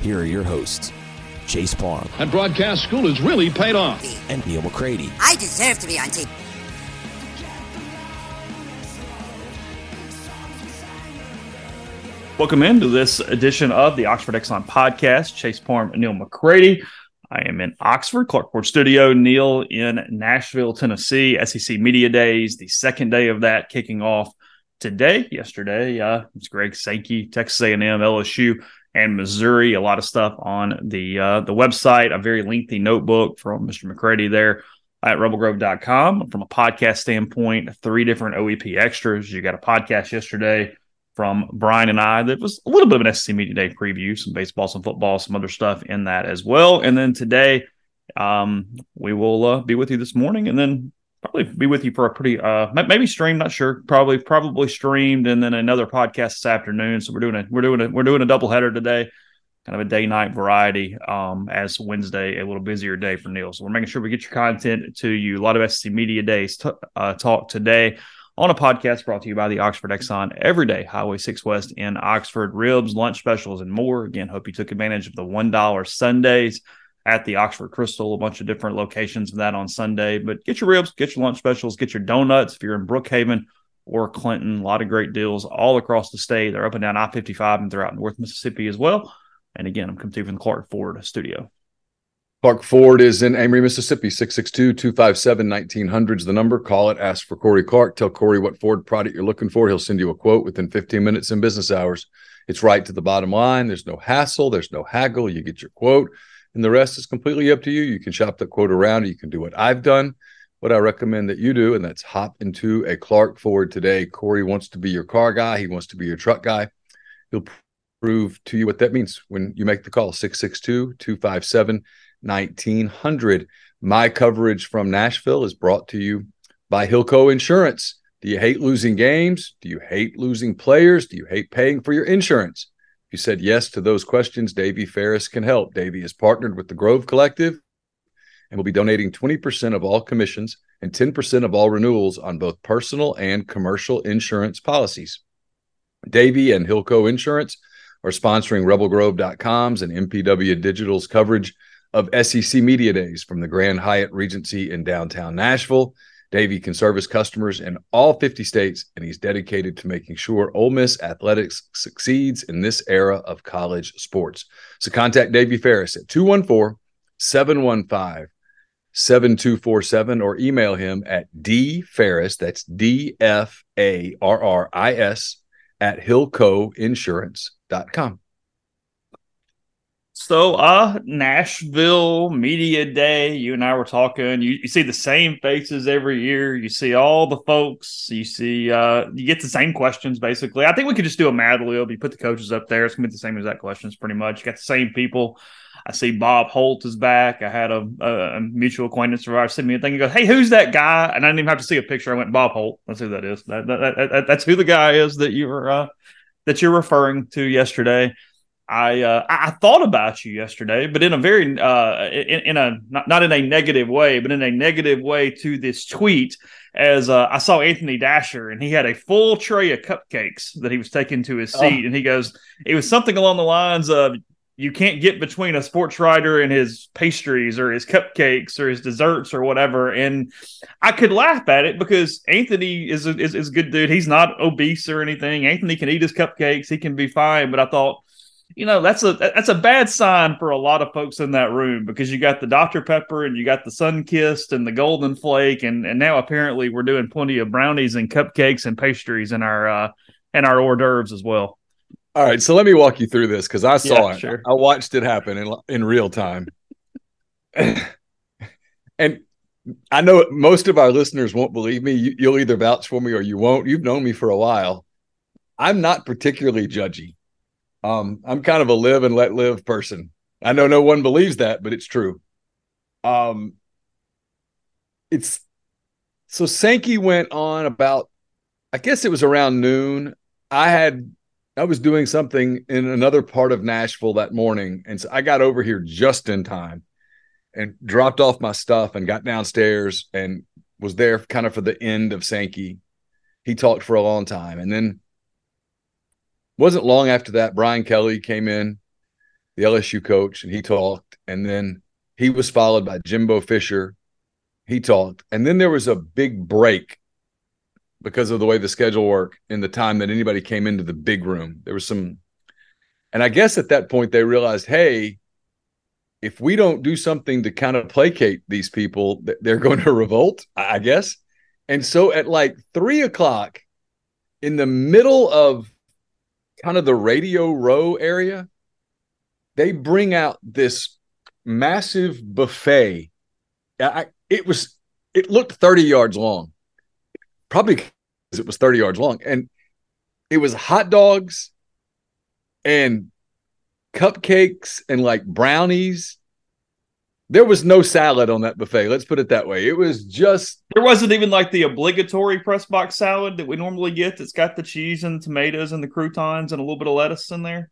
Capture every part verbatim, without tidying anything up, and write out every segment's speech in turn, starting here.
here are your hosts, Chase Palm. That broadcast school has really paid off. And Neil McCready. I deserve to be on T V. Welcome into this edition of the Oxford Exxon Podcast. Chase Palm, Neil McCready. I am in Oxford, Clarke Ford Studio, Neil in Nashville, Tennessee, S E C Media Days, the second day of that kicking off today. Yesterday, uh, it was Greg Sankey, Texas A and M, L S U, and Missouri. A lot of stuff on the uh, the website. A very lengthy notebook from Mister McCready there at rebel grove dot com. From a podcast standpoint, three different O E P extras. You got a podcast yesterday from Brian and I that was a little bit of an S E C Media Day preview, some baseball, some football, some other stuff in that as well. And then today, um, we will uh, be with you this morning, and then probably be with you for a pretty, uh, maybe stream, not sure. Probably, probably streamed, and then another podcast this afternoon. So we're doing a, we're doing a, we're doing a doubleheader today, kind of a day-night variety. Um, as Wednesday, a little busier day for Neil. So we're making sure we get your content to you. A lot of S E C Media Days t- uh, talk today on a podcast brought to you by the Oxford Exxon every day, Highway six West in Oxford. Ribs, lunch specials, and more. Again, hope you took advantage of the one dollar Sundays at the Oxford Crystal, a bunch of different locations of that on Sunday. But get your ribs, get your lunch specials, get your donuts if you're in Brookhaven or Clinton. A lot of great deals all across the state. They're up and down I fifty-five and throughout North Mississippi as well. And again, I'm coming to you from the Clarke Ford Studio. Clarke Ford is in Amory, Mississippi. six six two, two five seven, nineteen hundred is the number. Call it. Ask for Corey Clark. Tell Corey what Ford product you're looking for. He'll send you a quote within fifteen minutes in business hours. It's right to the bottom line. There's no hassle. There's no haggle. You get your quote. And the rest is completely up to you. You can shop that quote around. You can do what I've done, what I recommend that you do, and that's hop into a Clarke Ford today. Corey wants to be your car guy. He wants to be your truck guy. He'll prove to you what that means when you make the call, six six two, two five seven, nineteen hundred. My coverage from Nashville is brought to you by Hilco Insurance. Do you hate losing games? Do you hate losing players? Do you hate paying for your insurance? If you said yes to those questions, Davey Ferris can help. Davey is partnered with the Grove Collective and will be donating twenty percent of all commissions and ten percent of all renewals on both personal and commercial insurance policies. Davey and Hilco Insurance are sponsoring rebel grove dot com's and M P W Digital's coverage of S E C Media Days from the Grand Hyatt Regency in downtown Nashville. Davey can service customers in all fifty states, and he's dedicated to making sure Ole Miss athletics succeeds in this era of college sports. So contact Davey Ferris at two one four, seven one five, seven two four seven or email him at dferris, that's D F A R R I S, at hilco insurance dot com. So, uh, Nashville Media Day, you and I were talking, you, you see the same faces every year. You see all the folks, you see, uh, you get the same questions, basically. I think we could just do a Mad Lib. You put the coaches up there. It's going to be the same exact questions, pretty much. You got the same people. I see Bob Holt is back. I had a, a mutual acquaintance of ours send me a thing and goes, hey, who's that guy? And I didn't even have to see a picture. I went, Bob Holt. That's who that is. That, that, that, that's who the guy is that you were, uh, that you're referring to yesterday. I uh, I thought about you yesterday, but in a very uh, in, in a not, not in a negative way, but in a negative way to this tweet. As uh, I saw Anthony Dasher, and he had a full tray of cupcakes that he was taking to his seat, oh. and he goes, it was something along the lines of, "You can't get between a sports writer and his pastries or his cupcakes or his desserts or whatever." And I could laugh at it because Anthony is a, is, is a good dude. He's not obese or anything. Anthony can eat his cupcakes; he can be fine. But I thought, you know, that's a that's a bad sign for a lot of folks in that room, because you got the Doctor Pepper and you got the Sunkist and the Golden Flake, and, and now apparently we're doing plenty of brownies and cupcakes and pastries in our uh, in our hors d'oeuvres as well. All right, so let me walk you through this, because I saw yeah, it. Sure. I watched it happen in in real time. And I know most of our listeners won't believe me. You, you'll either vouch for me or you won't. You've known me for a while. I'm not particularly judgy. Um, I'm kind of a live and let live person. I know no one believes that, but it's true. Um, it's so Sankey went on about, I guess it was around noon. I had, I was doing something in another part of Nashville that morning. And so I got over here just in time and dropped off my stuff and got downstairs and was there kind of for the end of Sankey. He talked for a long time. And then wasn't long after that, Brian Kelly came in, the L S U coach, and he talked. And then he was followed by Jimbo Fisher. He talked. And then there was a big break because of the way the schedule worked in the time that anybody came into the big room. There was some – and I guess at that point they realized, hey, if we don't do something to kind of placate these people, they're going to revolt, I guess. And so at like three o'clock, in the middle of – kind of the Radio Row area, they bring out this massive buffet. I, it was, it looked thirty yards long, probably because it was thirty yards long. And it was hot dogs and cupcakes and like brownies. There was no salad on that buffet. Let's put it that way. It was just... There wasn't even like the obligatory press box salad that we normally get that's got the cheese and the tomatoes and the croutons and a little bit of lettuce in there?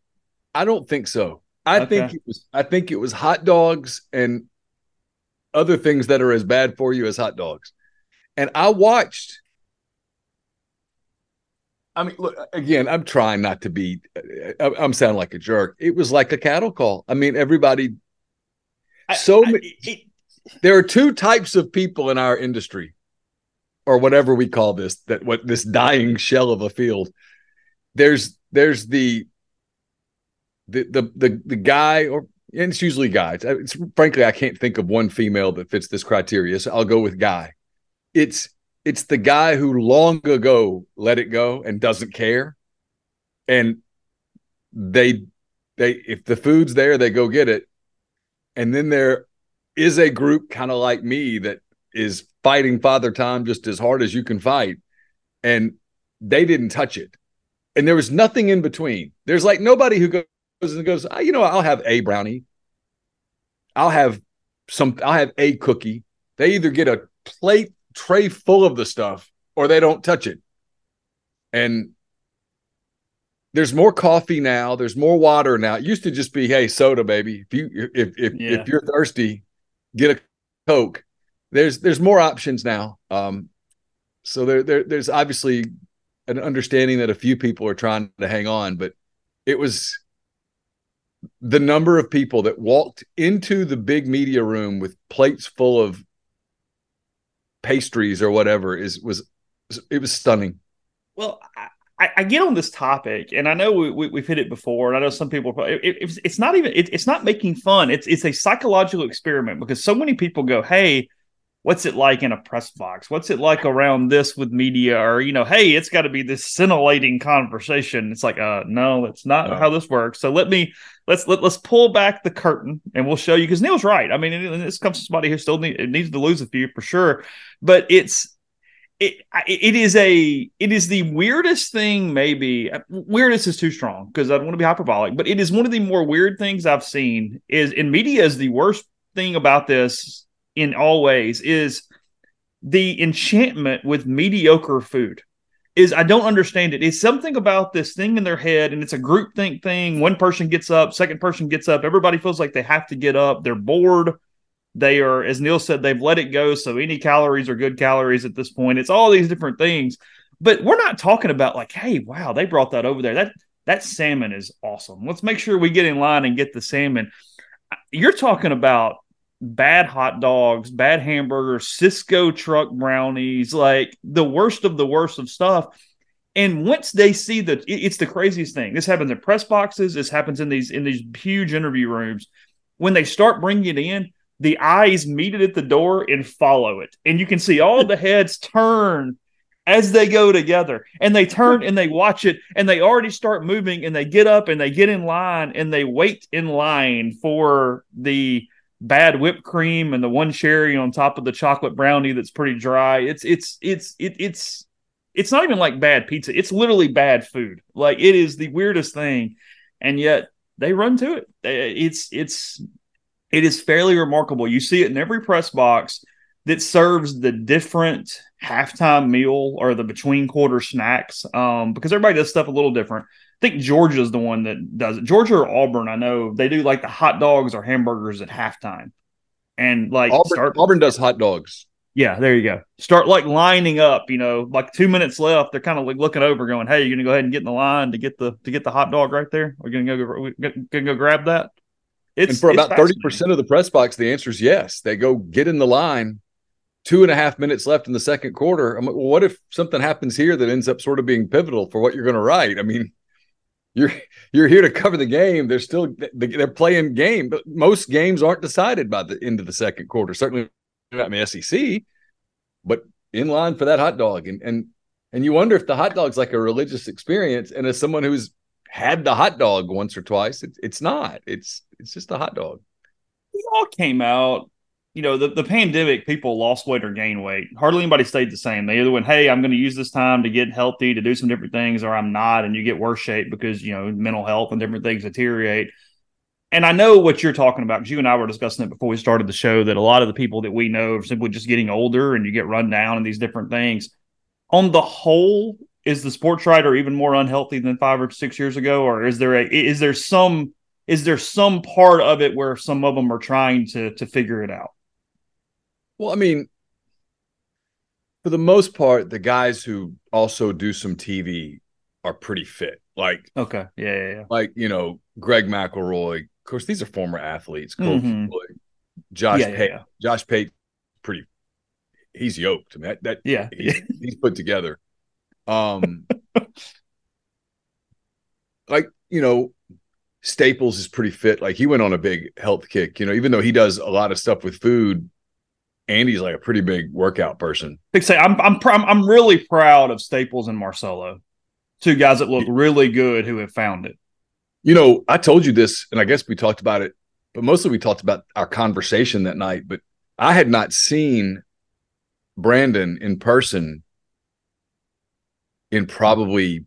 I don't think so. I okay. think it was I think it was hot dogs and other things that are as bad for you as hot dogs. And I watched... I mean, look, again, I'm trying not to be... I'm sounding like a jerk. It was like a cattle call. I mean, everybody... So I, I, it, there are two types of people in our industry, or whatever we call this, that what this dying shell of a field. There's there's the the the the, the guy, or and it's usually guys. It's, frankly, I can't think of one female that fits this criteria, so I'll go with guy. It's it's the guy who long ago let it go and doesn't care, and they they if the food's there, they go get it. And then there is a group kind of like me that is fighting Father Time just as hard as you can fight. And they didn't touch it. And there was nothing in between. There's like nobody who goes and goes, oh, you know, I'll have a brownie. I'll have some, I'll have a cookie. They either get a plate tray full of the stuff or they don't touch it. And there's more coffee now. There's more water now. It used to just be, hey, soda, baby. If you if if, yeah. if you're thirsty, get a Coke. There's there's more options now. Um, so there, there there's obviously an understanding that a few people are trying to hang on, but it was the number of people that walked into the big media room with plates full of pastries or whatever is was it was stunning. Well, I- I get on this topic, and I know we, we, we've hit it before, and I know some people. It, it, it's not even. It, it's not making fun. It's it's a psychological experiment, because so many people go, "Hey, what's it like in a press box? What's it like around this with media?" Or, you know, "Hey, it's got to be this scintillating conversation." It's like, uh, no, that's not no. how this works. So let me let's let, let's pull back the curtain, and we'll show you, because Neil's right. I mean, this comes from somebody who still need, needs to lose a few for sure, but it's. It it is a it is the weirdest thing, maybe. Weirdness is too strong because I don't want to be hyperbolic, but it is one of the more weird things I've seen. Is in media is the worst thing about this in all ways is the enchantment with mediocre food. is I don't understand it. It's something about this thing in their head, and it's a groupthink thing. One person gets up, second person gets up. Everybody feels like they have to get up. They're bored. They are, as Neil said, they've let it go. So any calories are good calories at this point. It's all these different things. But we're not talking about like, hey, wow, they brought that over there. That that salmon is awesome. Let's make sure we get in line and get the salmon. You're talking about bad hot dogs, bad hamburgers, Cisco truck brownies, like the worst of the worst of stuff. And once they see that, it's the craziest thing. This happens in press boxes. This happens in these in these huge interview rooms. When they start bringing it in, the eyes meet it at the door and follow it. And you can see all the heads turn as they go together. And they turn and they watch it, and they already start moving, and they get up and they get in line and they wait in line for the bad whipped cream and the one cherry on top of the chocolate brownie that's pretty dry. It's it's it's it, it's it's not even like bad pizza. It's literally bad food. Like, it is the weirdest thing. And yet they run to it. It's it's It is fairly remarkable. You see it in every press box that serves the different halftime meal or the between quarter snacks, um, because everybody does stuff a little different. I think Georgia's the one that does it. Georgia or Auburn, I know they do like the hot dogs or hamburgers at halftime, and like Auburn, start, Auburn does hot dogs. Yeah, there you go. Start like lining up. You know, like two minutes left. They're kind of like looking over, going, "Hey, you're gonna go ahead and get in the line to get the to get the hot dog right there. We're gonna go we're gonna go grab that." It's, and for about thirty percent of the press box, the answer is yes. They go get in the line, two and a half minutes left in the second quarter. I'm like, well, what if something happens here that ends up sort of being pivotal for what you're going to write? I mean, you're you're here to cover the game. They're still they're playing game, but most games aren't decided by the end of the second quarter. Certainly, I mean, S E C, but in line for that hot dog, and and and you wonder if the hot dog's like a religious experience. And as someone who's had the hot dog once or twice, It, it's not. It's it's just a hot dog. We all came out, you know, the, the pandemic, people lost weight or gained weight. Hardly anybody stayed the same. They either went, hey, I'm going to use this time to get healthy, to do some different things, or I'm not, and you get worse shape because, you know, mental health and different things deteriorate. And I know what you're talking about, because you and I were discussing it before we started the show, that a lot of the people that we know are simply just getting older and you get run down and these different things. On the whole, is the sports writer even more unhealthy than five or six years ago? Or is there a, is there some, is there some part of it where some of them are trying to, to figure it out? Well, I mean, for the most part, the guys who also do some T V are pretty fit. Like, okay. Yeah. yeah, yeah. Like, you know, Greg McElroy, of course, these are former athletes. Mm-hmm. Josh yeah, Pate, yeah, yeah. Josh Pate, pretty, he's yoked. I mean, that, that yeah. He's, he's put together. Um, like, you know, Staples is pretty fit. Like, he went on a big health kick, you know, even though he does a lot of stuff with food, Andy's like a pretty big workout person. I'd say I'm, I'm, pr- I'm really proud of Staples and Marcello, two guys that look really good who have found it. You know, I told you this, and I guess we talked about it, but mostly we talked about our conversation that night, but I had not seen Brandon in person in probably,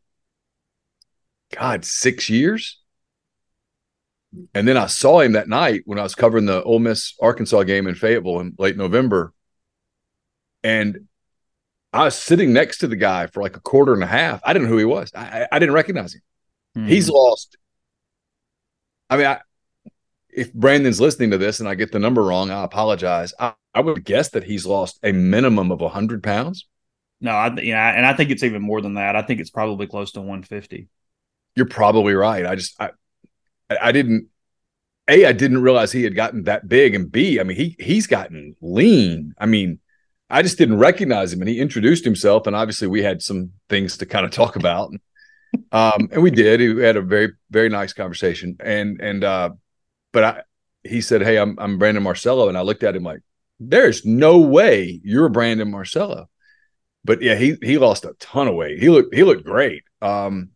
God, six years. And then I saw him that night when I was covering the Ole Miss Arkansas game in Fayetteville in late November. And I was sitting next to the guy for like a quarter and a half. I didn't know who he was. I, I didn't recognize him. Mm-hmm. He's lost. I mean, I, if Brandon's listening to this and I get the number wrong, I apologize. I, I would guess that he's lost a minimum of one hundred pounds. No, I th- you know, and I think it's even more than that. I think it's probably close to one fifty. You're probably right. I just, I, I didn't, A, I didn't realize he had gotten that big, and B, I mean, he he's gotten lean. I mean, I just didn't recognize him, and he introduced himself, and obviously we had some things to kind of talk about, um, and we did. We had a very, very nice conversation, and and uh, but I, he said, "Hey, I'm I'm Brandon Marcello," and I looked at him like, "There's no way you're Brandon Marcello." But yeah, he he lost a ton of weight. He looked he looked great. Um,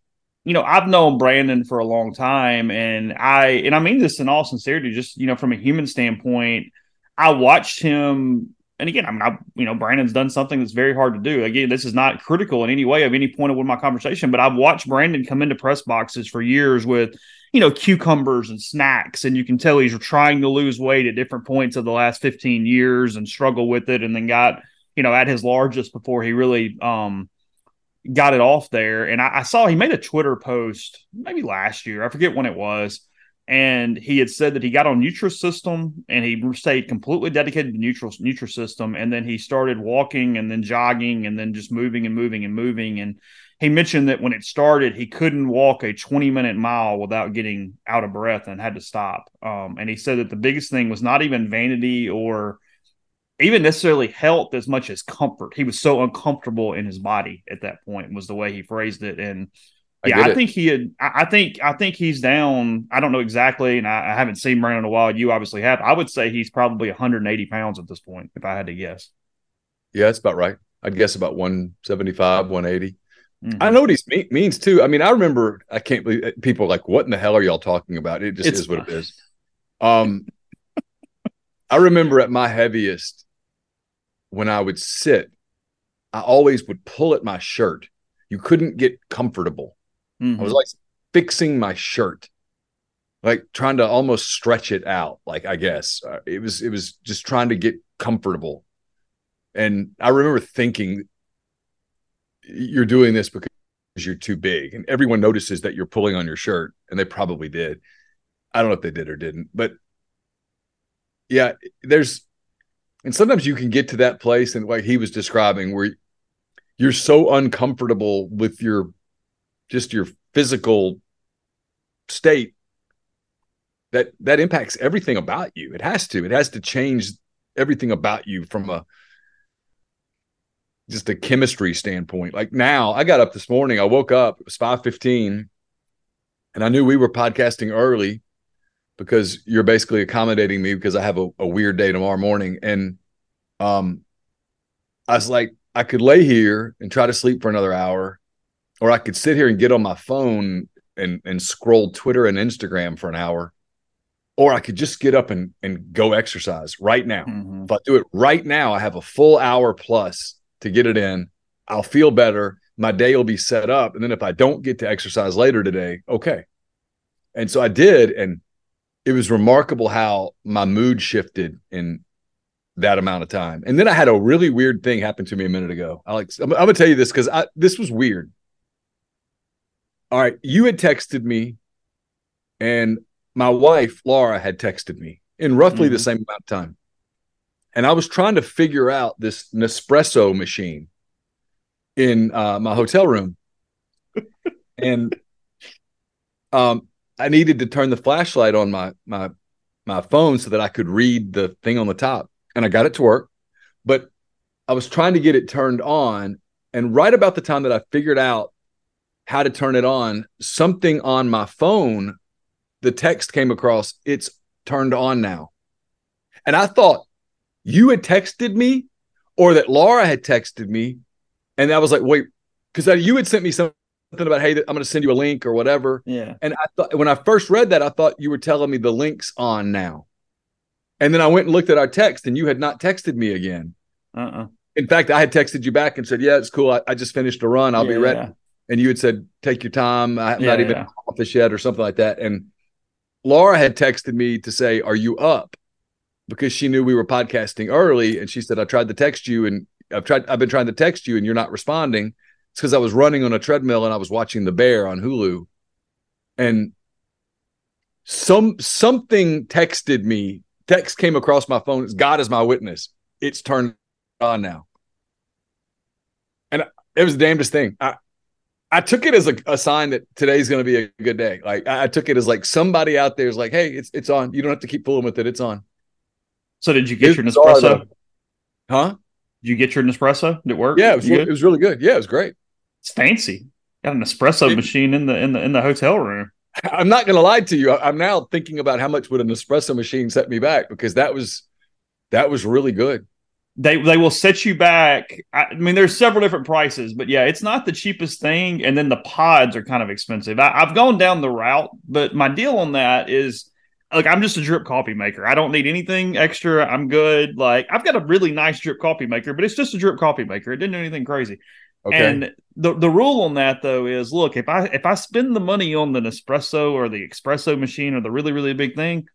you know, I've known Brandon for a long time, and I and I mean this in all sincerity. Just, you know, from a human standpoint, I watched him, and again, I mean, I, you know, Brandon's done something that's very hard to do. Again, this is not critical in any way of any point of my conversation, but I've watched Brandon come into press boxes for years with, you know, cucumbers and snacks, and you can tell he's trying to lose weight at different points of the last fifteen years and struggle with it, and then got, you know, at his largest before he really, um, got it off there. And I, I saw he made a Twitter post maybe last year. I forget when it was. And he had said that he got on Nutrisystem and he stayed completely dedicated to Nutris- Nutrisystem. And then he started walking and then jogging and then just moving and moving and moving. And he mentioned that when it started, he couldn't walk a twenty-minute mile without getting out of breath and had to stop. Um, and he said that the biggest thing was not even vanity or even necessarily health as much as comfort. He was so uncomfortable in his body at that point was the way he phrased it. And yeah, I, I think he had. I think I think he's down. I don't know exactly, and I, I haven't seen Brandon in a while. You obviously have. I would say he's probably one hundred eighty pounds at this point, if I had to guess. Yeah, that's about right. I'd guess about one seventy-five, one eighty. Mm-hmm. I know what he mean, means too. I mean, I remember. I can't believe people are like, "What in the hell are y'all talking about?" It just it's is fun. What it is. Um, I remember at my heaviest when I would sit, I always would pull at my shirt. You couldn't get comfortable. Mm-hmm. I was like fixing my shirt, like trying to almost stretch it out. Like, I guess uh, it was, it was just trying to get comfortable. And I remember thinking, you're doing this because you're too big and everyone notices that you're pulling on your shirt. And they probably did. I don't know if they did or didn't, but yeah, there's, and sometimes you can get to that place. And like he was describing where you're so uncomfortable with your, just your physical state that that impacts everything about you. It has to. It has to change everything about you from a just a chemistry standpoint. Like now, I got up this morning. I woke up. It was five fifteen, and I knew we were podcasting early because you're basically accommodating me because I have a, a weird day tomorrow morning. And um, I was like, I could lay here and try to sleep for another hour. Or I could sit here and get on my phone and, and scroll Twitter and Instagram for an hour. Or I could just get up and, and go exercise right now. Mm-hmm. If I do it right now, I have a full hour plus to get it in. I'll feel better. My day will be set up. And then if I don't get to exercise later today, okay. And so I did. And it was remarkable how my mood shifted in that amount of time. And then I had a really weird thing happen to me a minute ago. I like, I'm, I'm going to tell you this because I this was weird. All right, you had texted me, and my wife, Laura, had texted me in roughly mm-hmm. the same amount of time. And I was trying to figure out this Nespresso machine in uh, my hotel room. and um, I needed to turn the flashlight on my, my, my phone so that I could read the thing on the top. And I got it to work, but I was trying to get it turned on. And right about the time that I figured out how to turn it on, something on my phone, the text came across, it's turned on now. And I thought you had texted me or that Laura had texted me. And I was like, wait, because you had sent me something about, hey, I'm going to send you a link or whatever. Yeah. And I thought when I first read that, I thought you were telling me the link's on now. And then I went and looked at our text and you had not texted me again. Uh-uh. In fact, I had texted you back and said, yeah, it's cool. I, I just finished a run. I'll yeah, be ready. Yeah. And you had said, take your time. I'm yeah, not even yeah. in the office yet or something like that. And Laura had texted me to say, are you up? Because she knew we were podcasting early. And she said, I tried to text you and I've tried, I've been trying to text you and you're not responding. It's because I was running on a treadmill and I was watching The Bear on Hulu. And some, something texted me. Text came across my phone. It's God is my witness. It's turned on now. And it was the damnedest thing. I, I took it as a, a sign that today's going to be a good day. Like I, I took it as like somebody out there is like, hey, it's it's on. You don't have to keep fooling with it. It's on. So did you get your Nespresso? Huh? Did you get your Nespresso? Did it work? Yeah, it was, it was really good. Yeah, it was great. It's fancy. Got an espresso it, machine in the in the in the hotel room. I'm not going to lie to you. I'm now thinking about how much would an espresso machine set me back because that was that was really good. They they will set you back. I mean, there's several different prices, but yeah, it's not the cheapest thing. And then the pods are kind of expensive. I, I've gone down the route, but my deal on that is, like, I'm just a drip coffee maker. I don't need anything extra. I'm good. Like, I've got a really nice drip coffee maker, but it's just a drip coffee maker. It didn't do anything crazy. Okay. And the the rule on that though is, look, if I if I spend the money on the Nespresso or the espresso machine or the really really big thing,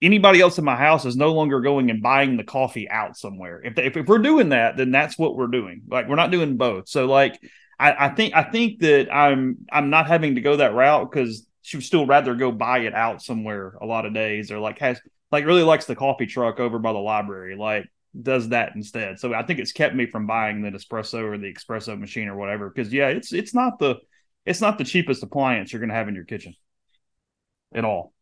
anybody else in my house is no longer going and buying the coffee out somewhere. If, they, if if we're doing that, then that's what we're doing. Like, we're not doing both. So, like, I, I think I think that I'm I'm not having to go that route because she would still rather go buy it out somewhere a lot of days, or like has like really likes the coffee truck over by the library, like does that instead. So I think it's kept me from buying the Nespresso or the espresso machine or whatever. Because yeah, it's it's not the it's not the cheapest appliance you're going to have in your kitchen at all.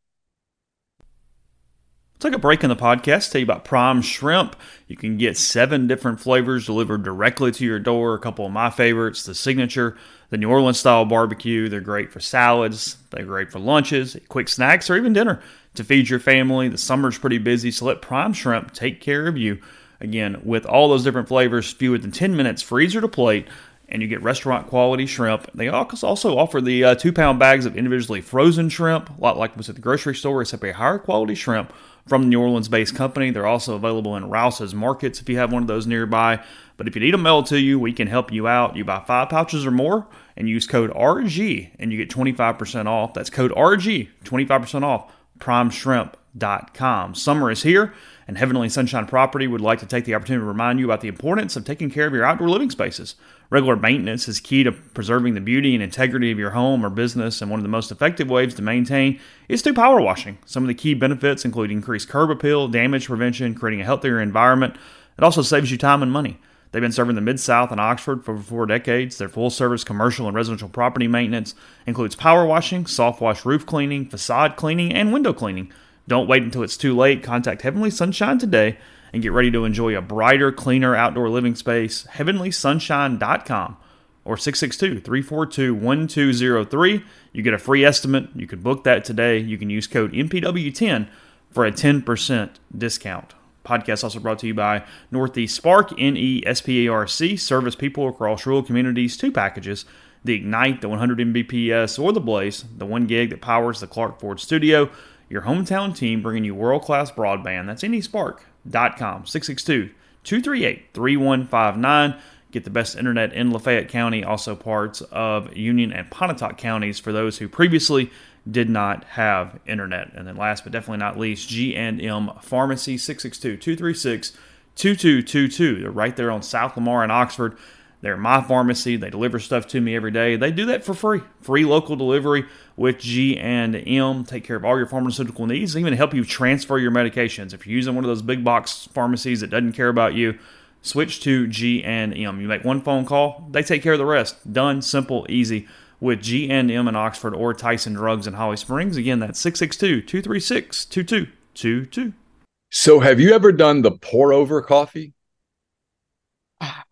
Take a break in the podcast, tell you about Prime Shrimp. You can get seven different flavors delivered directly to your door. A couple of my favorites, the signature, the New Orleans style barbecue. They're great for salads. They're great for lunches, quick snacks, or even dinner to feed your family. The summer's pretty busy, so let Prime Shrimp take care of you. Again, with all those different flavors, fewer than ten minutes, freezer to plate, and you get restaurant quality shrimp. They also offer the uh, two pound bags of individually frozen shrimp, a lot like what's at the grocery store, except a higher quality shrimp from New Orleans-based company. They're also available in Rouse's Markets if you have one of those nearby. But if you need them mailed to you, we can help you out. You buy five pouches or more and use code R G and you get twenty-five percent off. That's code R G, twenty-five percent off, prime shrimp dot com. Summer is here, and Heavenly Sunshine Property would like to take the opportunity to remind you about the importance of taking care of your outdoor living spaces. Regular maintenance is key to preserving the beauty and integrity of your home or business, and one of the most effective ways to maintain is through power washing. Some of the key benefits include increased curb appeal, damage prevention, creating a healthier environment. It also saves you time and money. They've been serving the Mid-South and Oxford for over four decades. Their full-service commercial and residential property maintenance includes power washing, soft wash roof cleaning, facade cleaning, and window cleaning. Don't wait until it's too late. Contact Heavenly Sunshine today and get ready to enjoy a brighter, cleaner outdoor living space. heavenly sunshine dot com or six six two, three four two, one two zero three. You get a free estimate. You can book that today. You can use code M P W ten for a ten percent discount. Podcast also brought to you by Northeast Spark, N E S P A R C, service people across rural communities, two packages, the Ignite, the one hundred megabits per second, or the Blaze, the one gig that powers the Clarke Ford studio. Your hometown team bringing you world-class broadband. That's N E spark dot com, six six two, two three eight, three one five nine. Get the best internet in Lafayette County, also parts of Union and Pontotoc counties for those who previously did not have internet. And then last but definitely not least, G N M Pharmacy, six six two, two three six, two two two two. They're right there on South Lamar in Oxford. They're my pharmacy. They deliver stuff to me every day. They do that for free. Free local delivery with G and M. Take care of all your pharmaceutical needs. They even help you transfer your medications. If you're using one of those big box pharmacies that doesn't care about you, switch to G and M. You make one phone call, they take care of the rest. Done, simple, easy with G and M in Oxford or Tyson Drugs in Holly Springs. Again, that's six six two, two three six, two two two two. So have you ever done the pour-over coffee?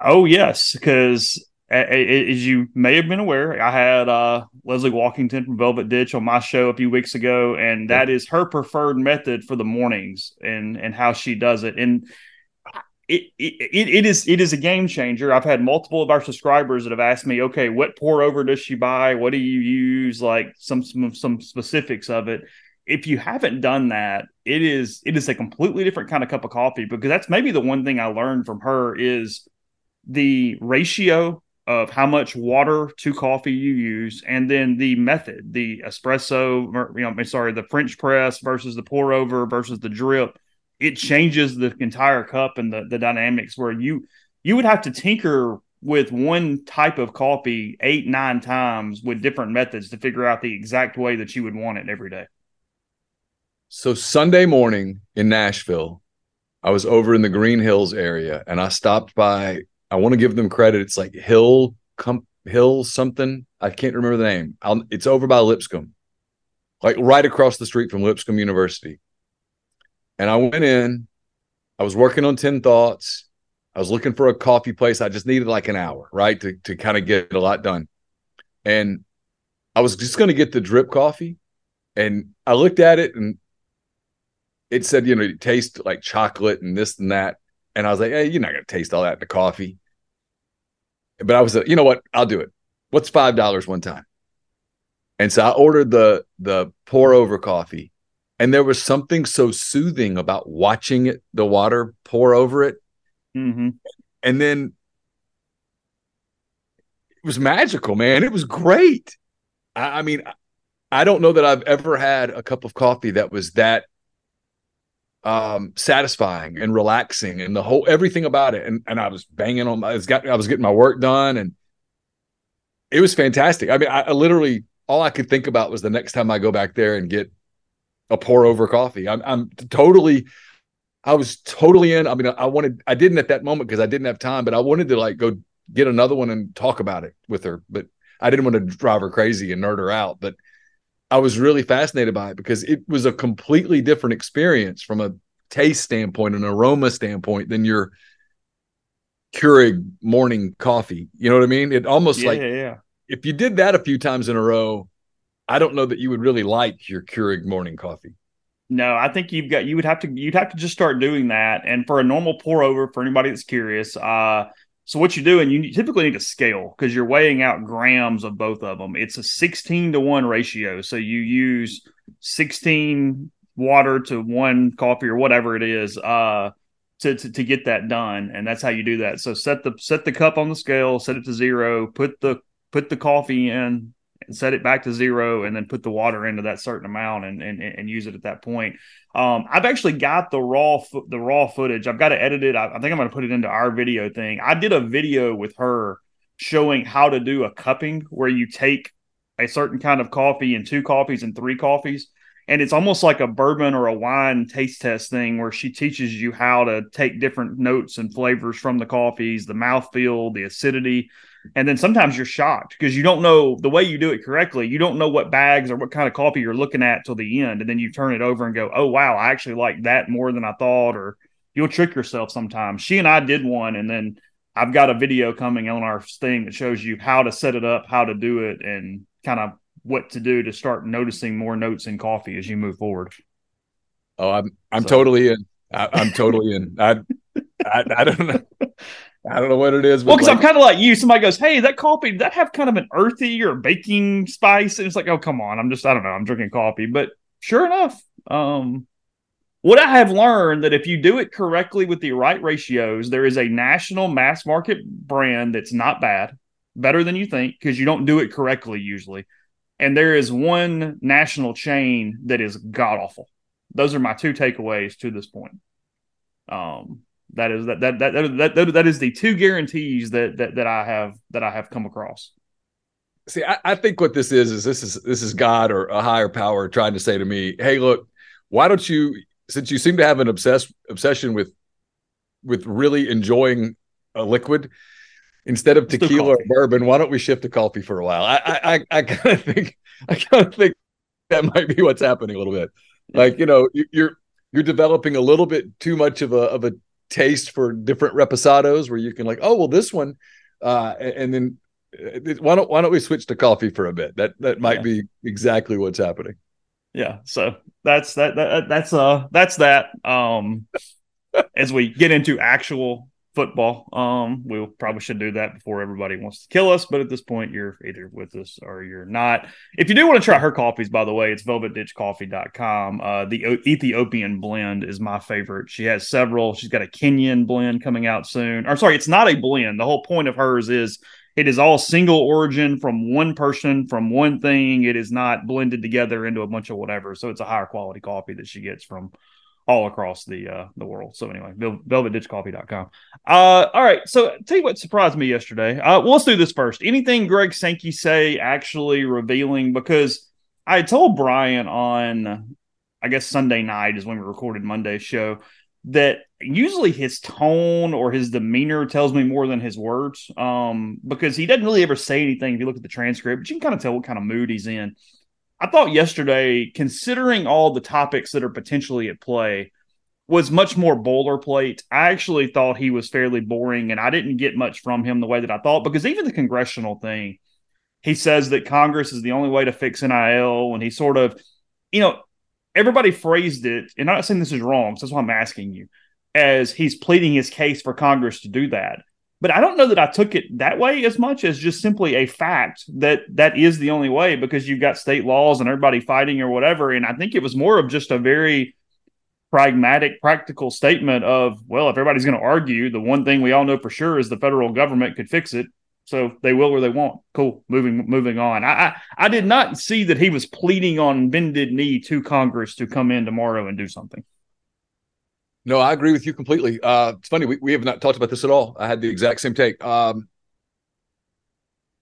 Oh, yes, because as you may have been aware, I had uh, Leslie Walkington from Velvet Ditch on my show a few weeks ago, and that is her preferred method for the mornings and, and how she does it. And it, it it is it is a game changer. I've had multiple of our subscribers that have asked me, okay, what pour over does she buy? What do you use? Like some some, some specifics of it. If you haven't done that, it is it is a completely different kind of cup of coffee, because that's maybe the one thing I learned from her is the ratio of how much water to coffee you use, and then the method, the espresso, or, you know, I'm sorry, the French press versus the pour over versus the drip. It changes the entire cup and the, the dynamics where you you would have to tinker with one type of coffee eight, nine times with different methods to figure out the exact way that you would want it every day. So Sunday morning in Nashville, I was over in the Green Hills area, and I stopped by. I want to give them credit. It's like Hill Com- Hill something. I can't remember the name. I'll, it's over by Lipscomb, like right across the street from Lipscomb University. And I went in. I was working on ten thoughts. I was looking for a coffee place. I just needed like an hour, right, to, to kind of get a lot done. And I was just going to get the drip coffee. And I looked at it, and it said, you know, it tastes like chocolate and this and that. And I was like, hey, you're not going to taste all that in the coffee. But I was like, you know what? I'll do it. What's five dollars one time? And so I ordered the the pour-over coffee. And there was something so soothing about watching it, the water pour over it. Mm-hmm. And then it was magical, man. It was great. I, I mean, I don't know that I've ever had a cup of coffee that was that um, satisfying and relaxing, and the whole, everything about it. And and I was banging on my, it's got, I was getting my work done, and it was fantastic. I mean, I, I literally, all I could think about was the next time I go back there and get a pour over coffee. I'm, I'm totally, I was totally in. I mean, I wanted, I didn't at that moment because I didn't have time, but I wanted to like go get another one and talk about it with her. But I didn't want to drive her crazy and nerd her out. But I was really fascinated by it because it was a completely different experience from a taste standpoint, an aroma standpoint than your Keurig morning coffee. You know what I mean? It almost yeah, like yeah. if you did that a few times in a row, I don't know that you would really like your Keurig morning coffee. No, I think you've got, you would have to, you'd have to just start doing that. And for a normal pour over, for anybody that's curious, uh, so what you do, and you typically need to scale because you're weighing out grams of both of them. It's a sixteen to one ratio. So you use sixteen water to one coffee or whatever it is, uh, To, to to get that done, and that's how you do that. So set the set the cup on the scale, set it to zero, put the put the coffee in, and set it back to zero, and then put the water into that certain amount, and and, and use it at that point. Um, I've actually got the raw fo- the raw footage. I've got to edit it. I, I think I'm going to put it into our video thing. I did a video with her showing how to do a cupping where you take a certain kind of coffee and two coffees and three coffees. And it's almost like a bourbon or a wine taste test thing where she teaches you how to take different notes and flavors from the coffees, the mouthfeel, the acidity. And then sometimes you're shocked because you don't know the way you do it correctly. You don't know what bags or what kind of coffee you're looking at till the end. And then you turn it over and go, oh, wow, I actually like that more than I thought. Or you'll trick yourself sometimes. She and I did one. And then I've got a video coming on our thing that shows you how to set it up, how to do it, and kind of what to do to start noticing more notes in coffee as you move forward. Oh, I'm I'm so. totally in. I, I'm totally in. I, I I don't know. I don't know what it is. Well, because like, I'm kind of like you. Somebody goes, "Hey, that coffee, did that have kind of an earthy or baking spice?" And it's like, "Oh, come on! I'm just I don't know. I'm drinking coffee." But sure enough, um, what I have learned that if you do it correctly with the right ratios, there is a national mass market brand that's not bad, better than you think, because you don't do it correctly usually. And there is one national chain that is god-awful. Those are my two takeaways to this point. Um, that is that that that that that, that is the two guarantees that, that that I have that I have come across. See, I, I think what this is is this is this is God or a higher power trying to say to me, "Hey, look, why don't you? Since you seem to have an obsess obsession with with really enjoying a liquid." Instead of tequila or bourbon, why don't we shift to coffee for a while? I, I, I kind of think, I kind of think that might be what's happening a little bit. Like, you know, you're you're developing a little bit too much of a of a taste for different reposados, where you can like, oh well, this one, uh, and then why don't why don't we switch to coffee for a bit? That that might yeah. be exactly what's happening. Yeah. So that's that, that that's uh that's that. Um, as we get into actual football. Um, we probably should do that before everybody wants to kill us, but at this point, you're either with us or you're not. If you do want to try her coffees, by the way, it's velvet ditch coffee dot com. Uh, the o- Ethiopian blend is my favorite. She has several. She's got a Kenyan blend coming out soon. Or sorry, it's not a blend. The whole point of hers is it is all single origin from one person, from one thing. It is not blended together into a bunch of whatever. So it's a higher quality coffee that she gets from all across the uh, the world. So anyway, velvet ditch coffee dot com. Uh, all right, so tell you what surprised me yesterday. Uh, well, let's do this first. Anything Greg Sankey say actually revealing? Because I told Brian on, I guess Sunday night is when we recorded Monday's show, that usually his tone or his demeanor tells me more than his words, um, because he doesn't really ever say anything if you look at the transcript, but you can kind of tell what kind of mood he's in. I thought yesterday, considering all the topics that are potentially at play, was much more boilerplate. I actually thought he was fairly boring, and I didn't get much from him the way that I thought, because even the congressional thing, he says that Congress is the only way to fix N I L, and he sort of, you know, everybody phrased it, and I'm not saying this is wrong, so that's why I'm asking you, as he's pleading his case for Congress to do that. But I don't know that I took it that way as much as just simply a fact that that is the only way, because you've got state laws and everybody fighting or whatever. And I think it was more of just a very pragmatic, practical statement of, well, if everybody's going to argue, the one thing we all know for sure is the federal government could fix it. So they will where they want. Cool. Moving, moving on. I, I, I did not see that he was pleading on bended knee to Congress to come in tomorrow and do something. No, I agree with you completely. Uh, it's funny. We, we have not talked about this at all. I had the exact same take. Um,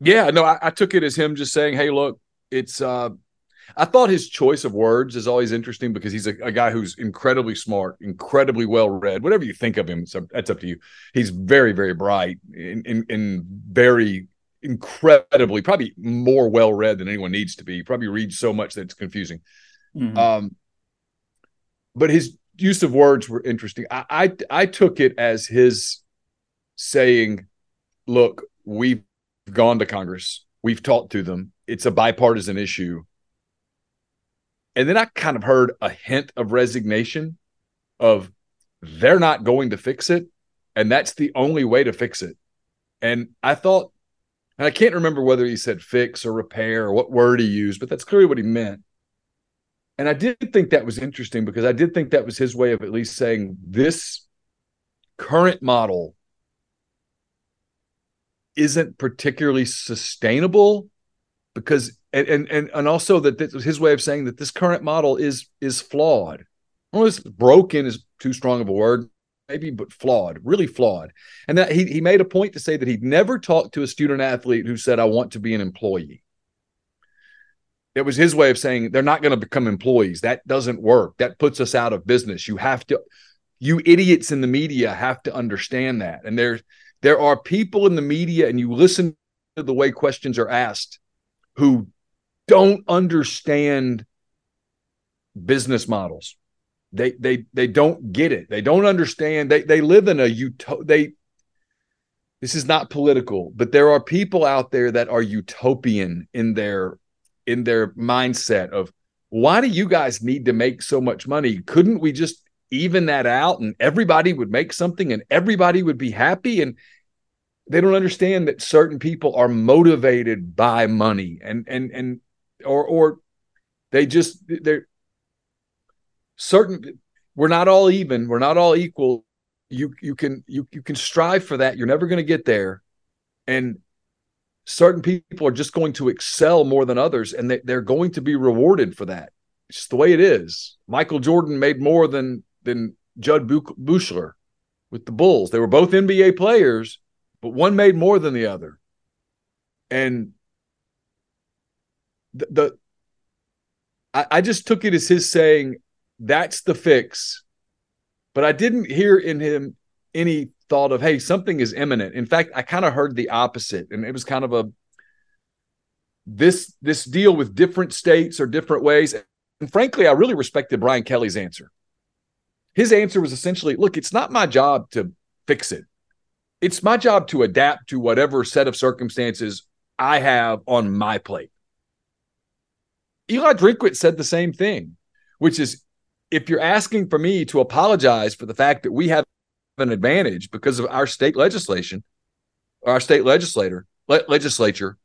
Yeah, no, I, I took it as him just saying, hey, look, it's uh, – I thought his choice of words is always interesting because he's a, a guy who's incredibly smart, incredibly well-read. Whatever you think of him, so that's up to you. He's very, very bright and, and, and very incredibly – probably more well-read than anyone needs to be. Probably reads so much that it's confusing. Mm-hmm. Um, but his use of words were interesting. I, I I took it as his saying, look, we've gone to Congress. We've talked to them. It's a bipartisan issue. And then I kind of heard a hint of resignation of they're not going to fix it. And that's the only way to fix it. And I thought, and I can't remember whether he said fix or repair or what word he used, but that's clearly what he meant. And I did think that was interesting because I did think that was his way of at least saying this current model isn't particularly sustainable because, and, and, and also that this was his way of saying that this current model is, is flawed. Well, this broken is too strong of a word, maybe, but flawed, really flawed. And that he, he made a point to say that he'd never talked to a student athlete who said, I want to be an employee. It was his way of saying they're not going to become employees. That doesn't work. That puts us out of business. You have to, you idiots in the media have to understand that. And there, there are people in the media, and you listen to the way questions are asked, who don't understand business models. They, they, they don't get it. They don't understand. They, they live in a utopia. They. This is not political, but there are people out there that are utopian in their. in their mindset of why do you guys need to make so much money? Couldn't we just even that out and everybody would make something and everybody would be happy? And they don't understand that certain people are motivated by money and, and, and, or, or they just, they're certain. We're not all even, we're not all equal. You, you can, you, you can strive for that. You're never going to get there. And certain people are just going to excel more than others, and they, they're going to be rewarded for that. It's just the way it is. Michael Jordan made more than than Judd Bushler with the Bulls. They were both N B A players, but one made more than the other. And the, the I, I just took it as his saying, that's the fix. But I didn't hear in him any thought of, hey, something is imminent. In fact, I kind of heard the opposite. And it was kind of a, this, this deal with different states or different ways. And frankly, I really respected Brian Kelly's answer. His answer was essentially, look, it's not my job to fix it. It's my job to adapt to whatever set of circumstances I have on my plate. Eli Drinkwitz said the same thing, which is, if you're asking for me to apologize for the fact that we have an advantage because of our state legislation or our state legislator le- legislature,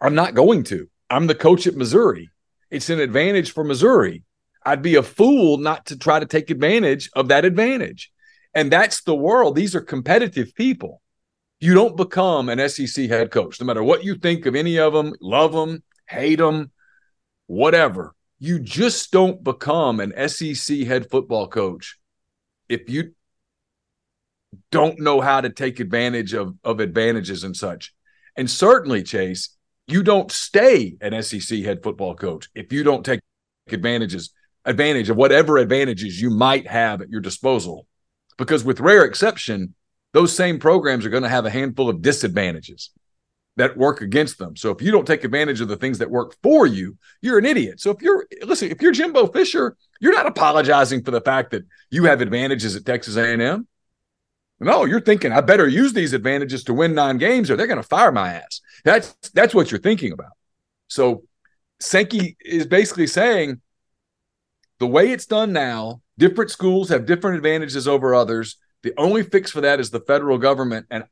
I'm not going to. I'm the coach at Missouri. It's an advantage for Missouri. I'd be a fool not to try to take advantage of that advantage. And that's the world. These are competitive people. You don't become an S E C head coach, no matter what you think of any of them, love them, hate them, whatever. You just don't become an S E C head football coach if you don't know how to take advantage of, of advantages and such. And certainly, Chase, you don't stay an S E C head football coach if you don't take advantages, advantage of whatever advantages you might have at your disposal. Because with rare exception, those same programs are going to have a handful of disadvantages that work against them. So if you don't take advantage of the things that work for you, you're an idiot. So if you're, listen, if you're Jimbo Fisher, you're not apologizing for the fact that you have advantages at Texas A and M. No, you're thinking, I better use these advantages to win nine games or they're going to fire my ass. That's that's what you're thinking about. So Sankey is basically saying the way it's done now, different schools have different advantages over others. The only fix for that is the federal government. And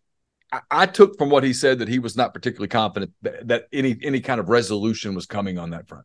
I, I took from what he said that he was not particularly confident that, that any any kind of resolution was coming on that front.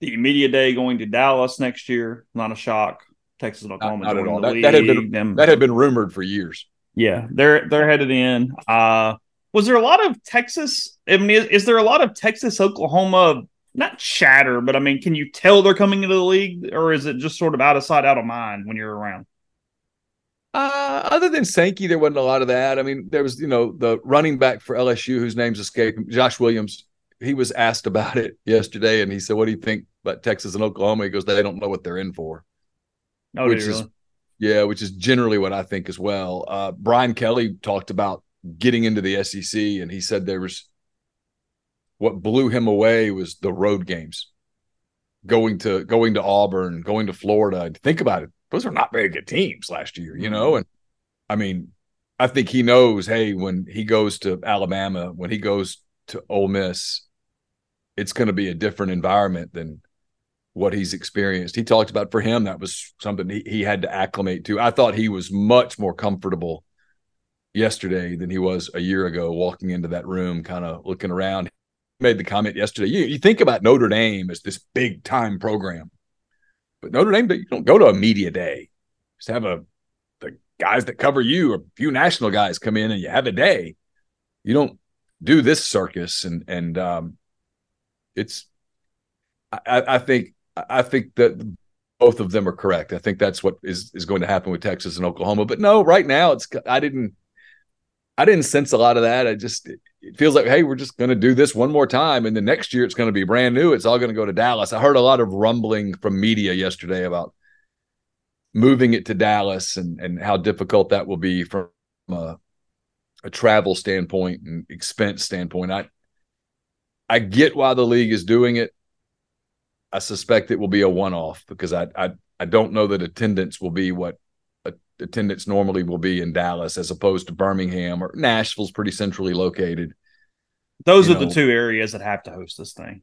The media day going to Dallas next year, not a shock. Texas and Oklahoma. Not, not at all. That, that, had been, um, that had been rumored for years. Yeah, they're they're headed in. Uh, was there a lot of Texas? I mean, is, is there a lot of Texas, Oklahoma, not chatter, but I mean, can you tell they're coming into the league, or is it just sort of out of sight, out of mind when you're around? Uh, other than Sankey, there wasn't a lot of that. I mean, there was, you know, the running back for L S U whose name's escaping, Josh Williams. He was asked about it yesterday, and he said, "What do you think about Texas and Oklahoma?" He goes, "They don't know what they're in for," oh, which is, really? yeah, which is generally what I think as well. Uh, Brian Kelly talked about getting into the S E C, and he said there was what blew him away was the road games, going to going to Auburn, going to Florida. And think about it; those are not very good teams last year, you know. And I mean, I think he knows. Hey, when he goes to Alabama, when he goes to Ole Miss, it's going to be a different environment than what he's experienced. He talked about for him, that was something he, he had to acclimate to. I thought he was much more comfortable yesterday than he was a year ago, walking into that room, kind of looking around. He made the comment yesterday. You, you think about Notre Dame as this big time program, but Notre Dame, you don't go to a media day. Just have a, the guys that cover you, a few national guys come in and you have a day. You don't do this circus. And, and, um, It's, I, I think, I think that both of them are correct. I think that's what is, is going to happen with Texas and Oklahoma. But no, right now it's, I didn't, I didn't sense a lot of that. I just, it feels like, hey, we're just going to do this one more time, and the next year it's going to be brand new. It's all going to go to Dallas. I heard a lot of rumbling from media yesterday about moving it to Dallas and and how difficult that will be from a, a travel standpoint and expense standpoint. I. I get why the league is doing it. I suspect it will be a one-off because I I, I don't know that attendance will be what a, attendance normally will be in Dallas as opposed to Birmingham, or Nashville's pretty centrally located. Those you are know. the two areas that have to host this thing.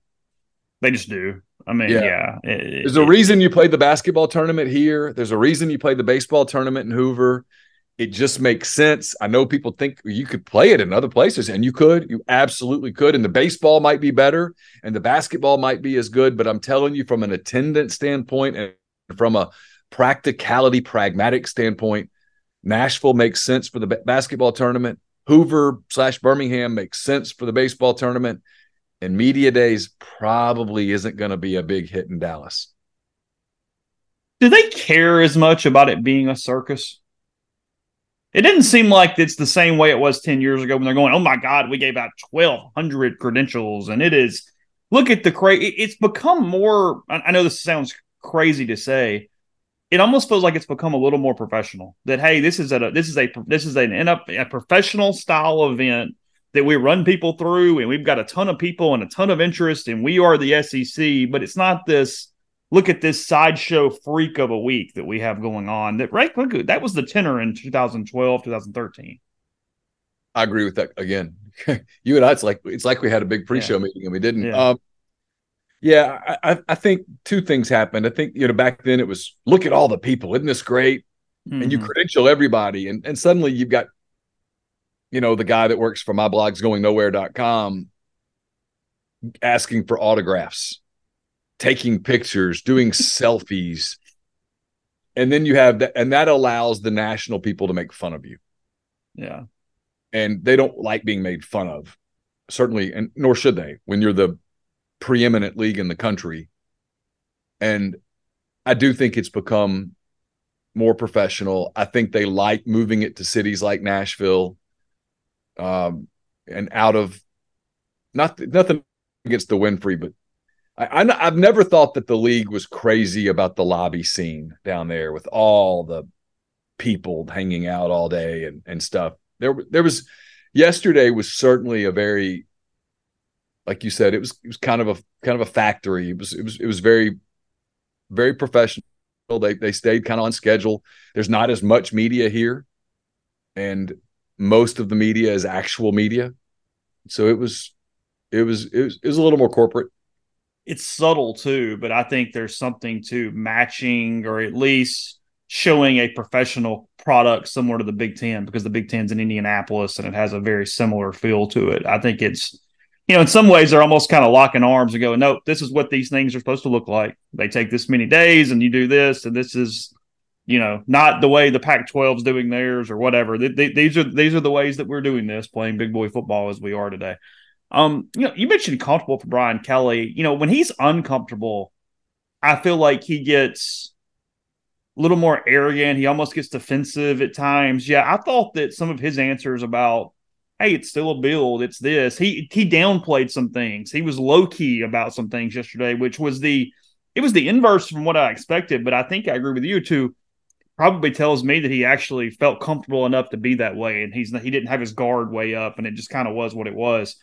They just do. I mean, yeah. yeah it, There's it, a reason you play the basketball tournament here. There's a reason you play the baseball tournament in Hoover. It just makes sense. I know people think you could play it in other places, and you could. You absolutely could. And the baseball might be better, and the basketball might be as good. But I'm telling you, from an attendance standpoint and from a practicality, pragmatic standpoint, Nashville makes sense for the b- basketball tournament. Hoover slash Birmingham makes sense for the baseball tournament. And media days probably isn't going to be a big hit in Dallas. Do they care as much about it being a circus? It didn't seem like it's the same way it was ten years ago when they're going, oh, my God, we gave out twelve hundred credentials. And it is, look at the cra-. It's become more, I know this sounds crazy to say, it almost feels like it's become a little more professional. That, hey, this is a this is a this is an a professional style event that we run people through, and we've got a ton of people and a ton of interest, and we are the S E C. But it's not this, look at this sideshow freak of a week that we have going on. That right, look, that was the tenor in two thousand twelve, two thousand thirteen. I agree with that again. You and I, it's like it's like we had a big pre-show yeah. meeting and we didn't. Yeah. Um, yeah, I, I think two things happened. I think you know back then it was look at all the people, isn't this great? Mm-hmm. And you credential everybody, and and suddenly you've got, you know, the guy that works for my blogs going nowhere dot com asking for autographs, taking pictures, doing selfies, and then you have that, and that allows the national people to make fun of you. Yeah. And they don't like being made fun of, certainly, and nor should they when you're the preeminent league in the country. And I do think it's become more professional. I think they like moving it to cities like Nashville, um, and out of not nothing against the Winfrey, but I, I, I've never thought that the league was crazy about the lobby scene down there with all the people hanging out all day and, and stuff. There, there was yesterday was certainly a very, like you said, it was it was kind of a kind of a factory. It was it was it was very, very professional. They they stayed kind of on schedule. There's not as much media here, and most of the media is actual media, so it was it was it was, it was a little more corporate. It's subtle too, but I think there's something to matching or at least showing a professional product similar to the Big Ten, because the Big Ten's in Indianapolis and it has a very similar feel to it. I think it's, you know, in some ways they're almost kind of locking arms and going, nope, this is what these things are supposed to look like. They take this many days and you do this, and this is, you know, not the way the Pac twelve is doing theirs or whatever. They, they, these are these are the ways that we're doing this, playing big boy football as we are today. Um, you know, you mentioned comfortable for Brian Kelly. You know, when he's uncomfortable, I feel like he gets a little more arrogant. He almost gets defensive at times. Yeah, I thought that some of his answers about, hey, it's still a build, it's this. He he downplayed some things. He was low-key about some things yesterday, which was the it was the inverse from what I expected, but I think I agree with you too. Probably tells me that he actually felt comfortable enough to be that way, and he's he didn't have his guard way up, and it just kind of was what it was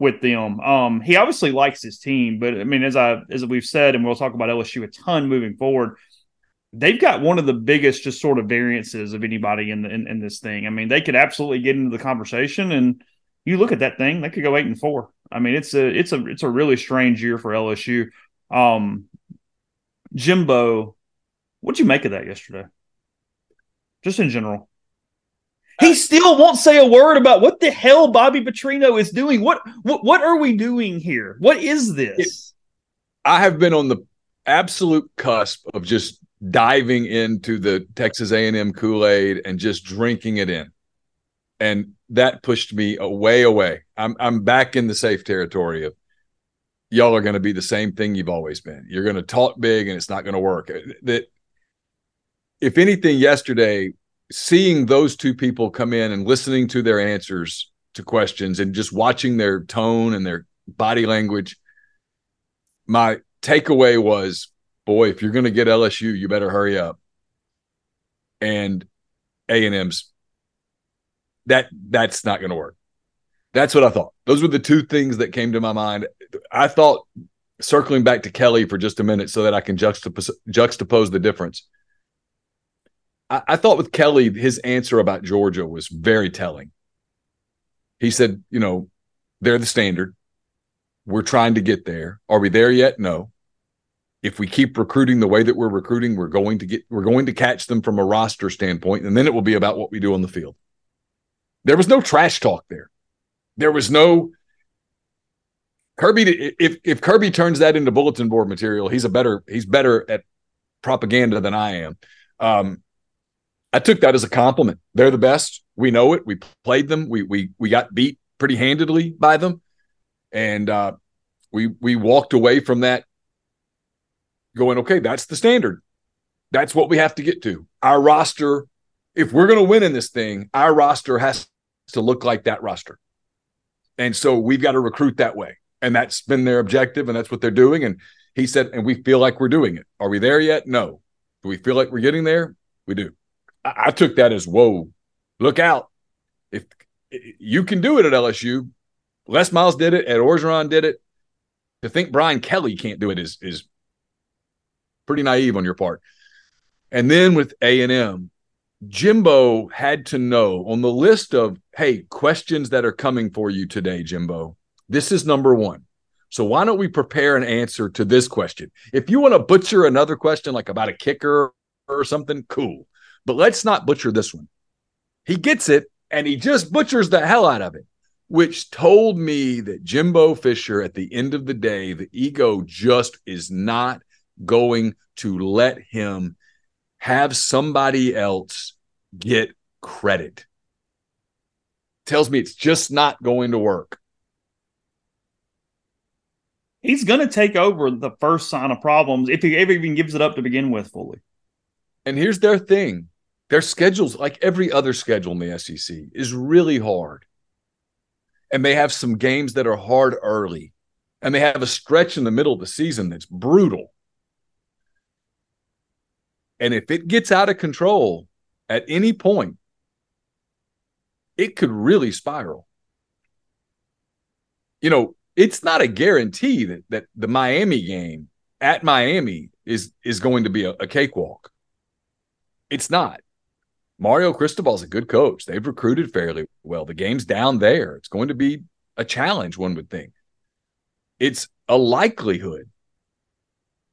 with them. Um, he obviously likes his team, but I mean, as I as we've said, and we'll talk about L S U a ton moving forward, they've got one of the biggest just sort of variances of anybody in, the, in in this thing. I mean, they could absolutely get into the conversation, and you look at that thing, they could go eight and four. I mean, it's a it's a it's a really strange year for L S U. Um, Jimbo, what'd you make of that yesterday? Just in general, he still won't say a word about what the hell Bobby Petrino is doing. What what what are we doing here? What is this? I have been on the absolute cusp of just diving into the Texas A and M Kool-Aid and just drinking it in, and that pushed me way away. I'm I'm back in the safe territory of y'all are going to be the same thing you've always been. You're going to talk big, and it's not going to work. That, if anything, yesterday, seeing those two people come in and listening to their answers to questions and just watching their tone and their body language, my takeaway was, boy, if you're going to get L S U, you better hurry up. And A and M's, that that's not going to work. That's what I thought. Those were the two things that came to my mind. I thought, circling back to Kelly for just a minute so that I can juxtapose, juxtapose the difference. I, I thought with Kelly, his answer about Georgia was very telling. He said, you know, they're the standard. We're trying to get there. Are we there yet? No. If we keep recruiting the way that we're recruiting, we're going to get we're going to catch them from a roster standpoint, and then it will be about what we do on the field. There was no trash talk there. There was no Kirby. If if Kirby turns that into bulletin board material, he's a better he's better at propaganda than I am. Um, I took that as a compliment. They're the best. We know it. We played them. We we we got beat pretty handedly by them, and uh, we we walked away from that going, okay, that's the standard. That's what we have to get to. Our roster, if we're going to win in this thing, our roster has to look like that roster. And so we've got to recruit that way. And that's been their objective, and that's what they're doing. And He said, and we feel like we're doing it. Are we there yet? No. Do we feel like we're getting there? We do. I, I took that as, whoa, look out. If, if you can do it at L S U, Les Miles did it, Ed Orgeron did it. To think Brian Kelly can't do it is is pretty naive on your part. And then with A and M, Jimbo had to know on the list of, hey, questions that are coming for you today, Jimbo, this is number one. So why don't we prepare an answer to this question? If you want to butcher another question, like about a kicker or something, cool. But let's not butcher this one. He gets it, and he just butchers the hell out of it, which told me that Jimbo Fisher, at the end of the day, the ego just is not going to let him have somebody else get credit. Tells me it's just not going to work. He's going to take over the first sign of problems if he ever even gives it up to begin with fully. And here's their thing. Their schedules, like every other schedule in the S E C, is really hard. And they have some games that are hard early. And they have a stretch in the middle of the season that's brutal. And if it gets out of control at any point, it could really spiral. You know, it's not a guarantee that, that the Miami game at Miami is, is going to be a, a cakewalk. It's not. Mario Cristobal's a good coach. They've recruited fairly well. The game's down there. It's going to be a challenge, one would think. It's a likelihood.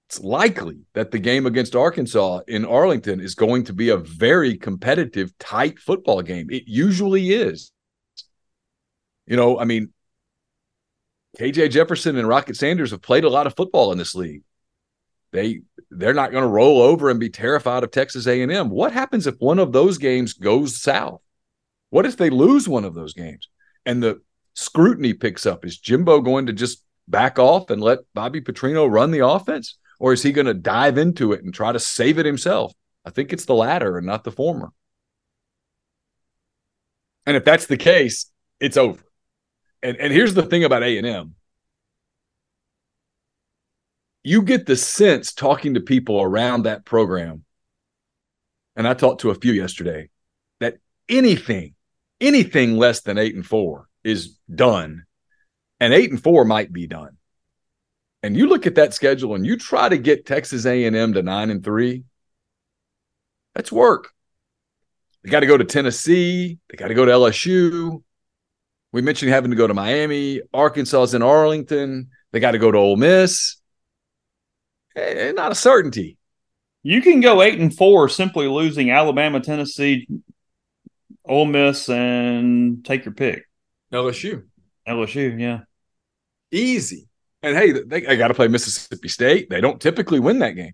It's likely that the game against Arkansas in Arlington is going to be a very competitive, tight football game. It usually is. You know, I mean, K J. Jefferson and Rocket Sanders have played a lot of football in this league. They, they're not going to roll over and be terrified of Texas A and M. What happens if one of those games goes south? What if they lose one of those games? And the scrutiny picks up. Is Jimbo going to just back off and let Bobby Petrino run the offense? Or is he going to dive into it and try to save it himself? I think it's the latter and not the former. And if that's the case, it's over. And, and here's the thing about A and M. You get the sense talking to people around that program, and I talked to a few yesterday, that anything, anything less than eight and four is done, and eight and four might be done. And you look at that schedule and you try to get Texas A and M to nine and three, that's work. They got to go to Tennessee. They got to go to L S U. We mentioned having to go to Miami. Arkansas is in Arlington. They got to go to Ole Miss. It's not a certainty. You can go eight and four simply losing Alabama, Tennessee, Ole Miss, and take your pick. L S U. L S U, yeah. Easy. And, hey, they, they got to play Mississippi State. They don't typically win that game.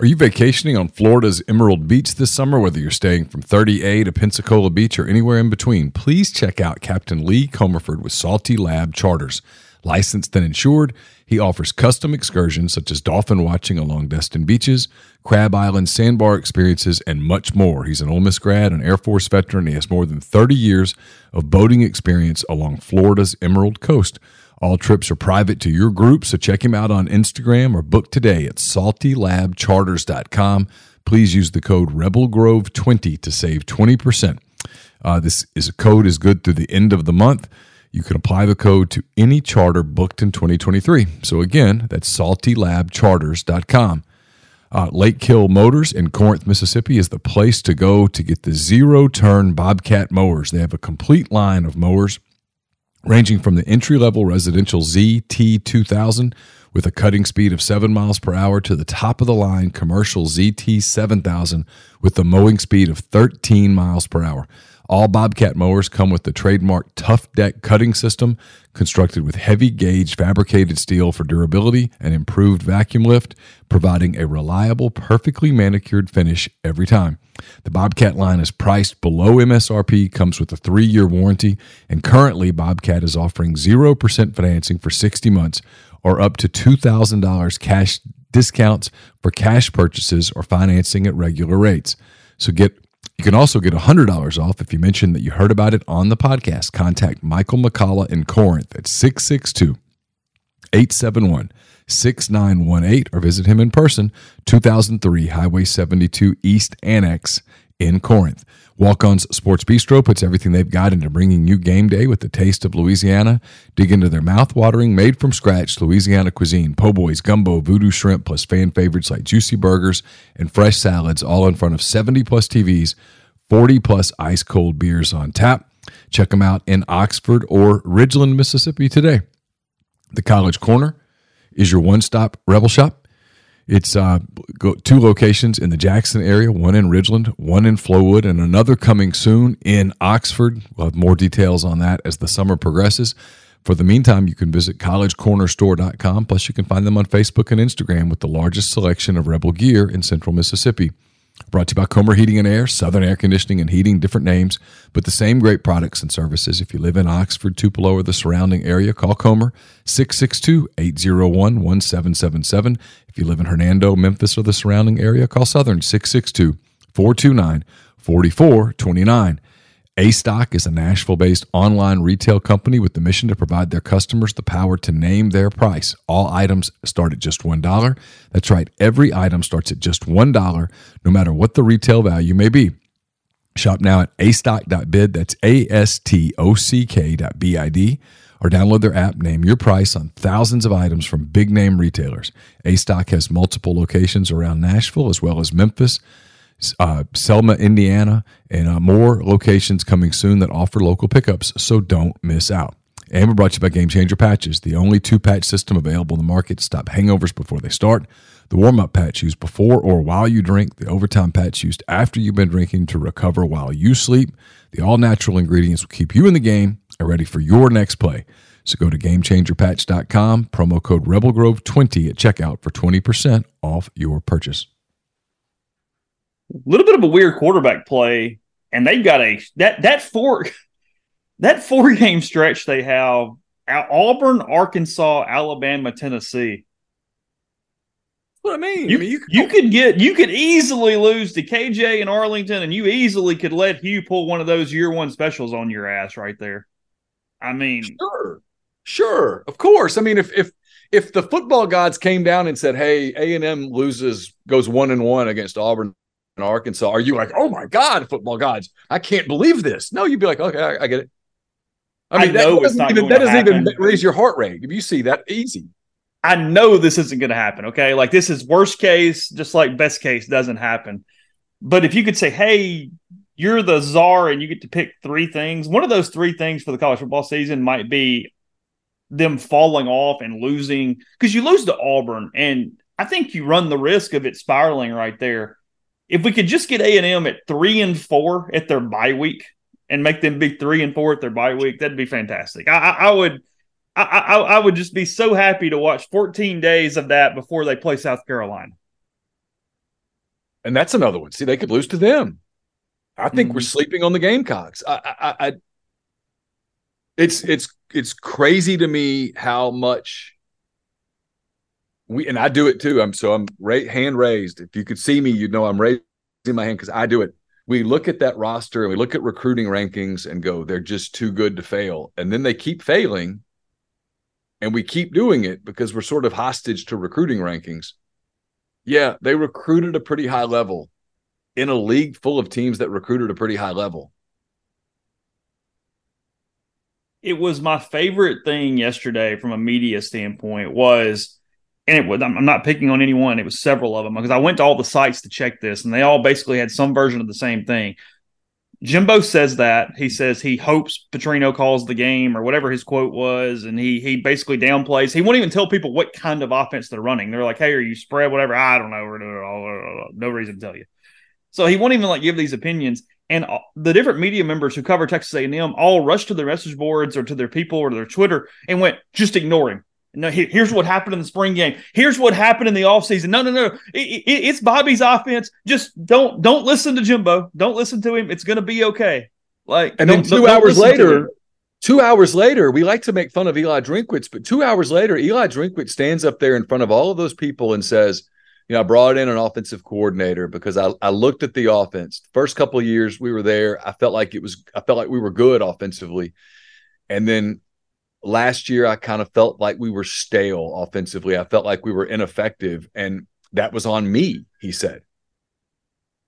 Are you vacationing on Florida's Emerald Beach this summer? Whether you're staying from thirty A to Pensacola Beach or anywhere in between, please check out Captain Lee Comerford with Salty Lab Charters. Licensed and insured, he offers custom excursions such as dolphin watching along destined beaches, Crab Island sandbar experiences, and much more. He's an Ole Miss grad, an Air Force veteran, and he has more than thirty years of boating experience along Florida's Emerald Coast. All trips are private to your group, so check him out on Instagram or book today at salty lab charters dot com. Please use the code rebel grove twenty to save twenty percent. Uh, this is a code is good through the end of the month. You can apply the code to any charter booked in twenty twenty-three. So again, that's salty lab charters dot com. Uh, Lake Hill Motors in Corinth, Mississippi is the place to go to get the zero-turn Bobcat mowers. They have a complete line of mowers, ranging from the entry-level residential Z T two thousand with a cutting speed of seven miles per hour to the top-of-the-line commercial Z T seven thousand with a mowing speed of thirteen miles per hour. All Bobcat mowers come with the trademark Tough Deck cutting system, constructed with heavy-gauge fabricated steel for durability and improved vacuum lift, providing a reliable, perfectly manicured finish every time. The Bobcat line is priced below M S R P, comes with a three-year warranty, and currently Bobcat is offering zero percent financing for sixty months or up to two thousand dollars cash discounts for cash purchases or financing at regular rates. So get You can also get one hundred dollars off if you mention that you heard about it on the podcast. Contact Michael McCullough in Corinth at six six two, eight seven one, six nine one eight or visit him in person, two thousand three Highway seventy-two East Annex in Corinth. Walk-On's Sports Bistro puts everything they've got into bringing you game day with the taste of Louisiana. Dig into their mouth-watering, made-from-scratch Louisiana cuisine, po' boys, gumbo, voodoo shrimp, plus fan favorites like juicy burgers and fresh salads, all in front of seventy-plus T Vs, forty-plus ice-cold beers on tap. Check them out in Oxford or Ridgeland, Mississippi today. The College Corner is your one-stop Rebel Shop. It's uh, two locations in the Jackson area, one in Ridgeland, one in Flowood, and another coming soon in Oxford. We'll have more details on that as the summer progresses. For the meantime, you can visit college corner store dot com, plus you can find them on Facebook and Instagram with the largest selection of Rebel gear in central Mississippi. Brought to you by Comer Heating and Air, Southern Air Conditioning and Heating, different names, but the same great products and services. If you live in Oxford, Tupelo, or the surrounding area, call Comer, six six two, eight zero one, one seven seven seven. If you live in Hernando, Memphis, or the surrounding area, call Southern, six six two, four two nine, four four two nine. A-Stock is a Nashville-based online retail company with the mission to provide their customers the power to name their price. All items start at just one dollar. That's right, every item starts at just one dollar, no matter what the retail value may be. Shop now at a stock dot bid, that's A S T O C K dot B I D, or download their app, name your price on thousands of items from big-name retailers. A-Stock has multiple locations around Nashville as well as Memphis, Uh, Selma, Indiana, and uh, more locations coming soon that offer local pickups, so don't miss out. And we're brought to you by Game Changer Patches, the only two-patch system available in the market to stop hangovers before they start. The warm-up patch used before or while you drink, the overtime patch used after you've been drinking to recover while you sleep. The all-natural ingredients will keep you in the game and ready for your next play. So go to game changer patch dot com, promo code rebel grove twenty at checkout for twenty percent off your purchase. A little bit of a weird quarterback play, and they've got a that that four that four game stretch they have: Auburn, Arkansas, Alabama, Tennessee. What I mean, you I mean, you, you could get you could easily lose to K J and Arlington, and you easily could let Hugh pull one of those year one specials on your ass right there. I mean, sure, sure, of course. I mean, if if. if the football gods came down and said, "Hey, A and M loses, goes one and one against Auburn in Arkansas," are you like, "Oh my God, football gods, I can't believe this"? No, you'd be like, "Okay, I, I get it." I mean, I know that it's not even, that doesn't happen. Even raise your heart rate if you see that easy. I know this isn't going to happen. Okay, like this is worst case, just like best case doesn't happen. But if you could say, "Hey, you're the czar and you get to pick three things," one of those three things for the college football season might be them falling off and losing, because you lose to Auburn, and I think you run the risk of it spiraling right there. If we could just get A and M at three and four at their bye week and make them be three and four at their bye week, that'd be fantastic. I, I, I would, I, I, I would just be so happy to watch fourteen days of that before they play South Carolina. And that's another one. See, they could lose to them. I think mm-hmm. we're sleeping on the Gamecocks. I, I, I, it's, it's, it's crazy to me how much. We, and I do it too. I'm so I'm ra- hand raised. If you could see me, you'd know I'm raising my hand because I do it. We look at that roster and we look at recruiting rankings and go, they're just too good to fail. And then they keep failing, and we keep doing it because we're sort of hostage to recruiting rankings. Yeah, they recruited a pretty high level in a league full of teams that recruited a pretty high level. It was my favorite thing yesterday from a media standpoint was. And it was, I'm not picking on anyone. It was several of them because I went to all the sites to check this, and they all basically had some version of the same thing. Jimbo says that. He says he hopes Petrino calls the game or whatever his quote was, and he he basically downplays. He won't even tell people what kind of offense they're running. They're like, "Hey, are you spread, whatever?" I don't know. No reason to tell you. So he won't even like give these opinions. And the different media members who cover Texas A and M all rushed to their message boards or to their people or to their Twitter and went, "Just ignore him. No, here's what happened in the spring game. Here's what happened in the offseason. No, no, no. It, it, it's Bobby's offense. Just don't don't listen to Jimbo. Don't listen to him. It's going to be okay." Like, and then two hours later, two hours later, we like to make fun of Eli Drinkwitz, but two hours later, Eli Drinkwitz stands up there in front of all of those people and says, you know, I brought in an offensive coordinator because I, I looked at the offense. First couple of years we were there, I felt like it was I felt like we were good offensively. And then last year I kind of felt like we were stale offensively. I felt like we were ineffective, and that was on me, he said.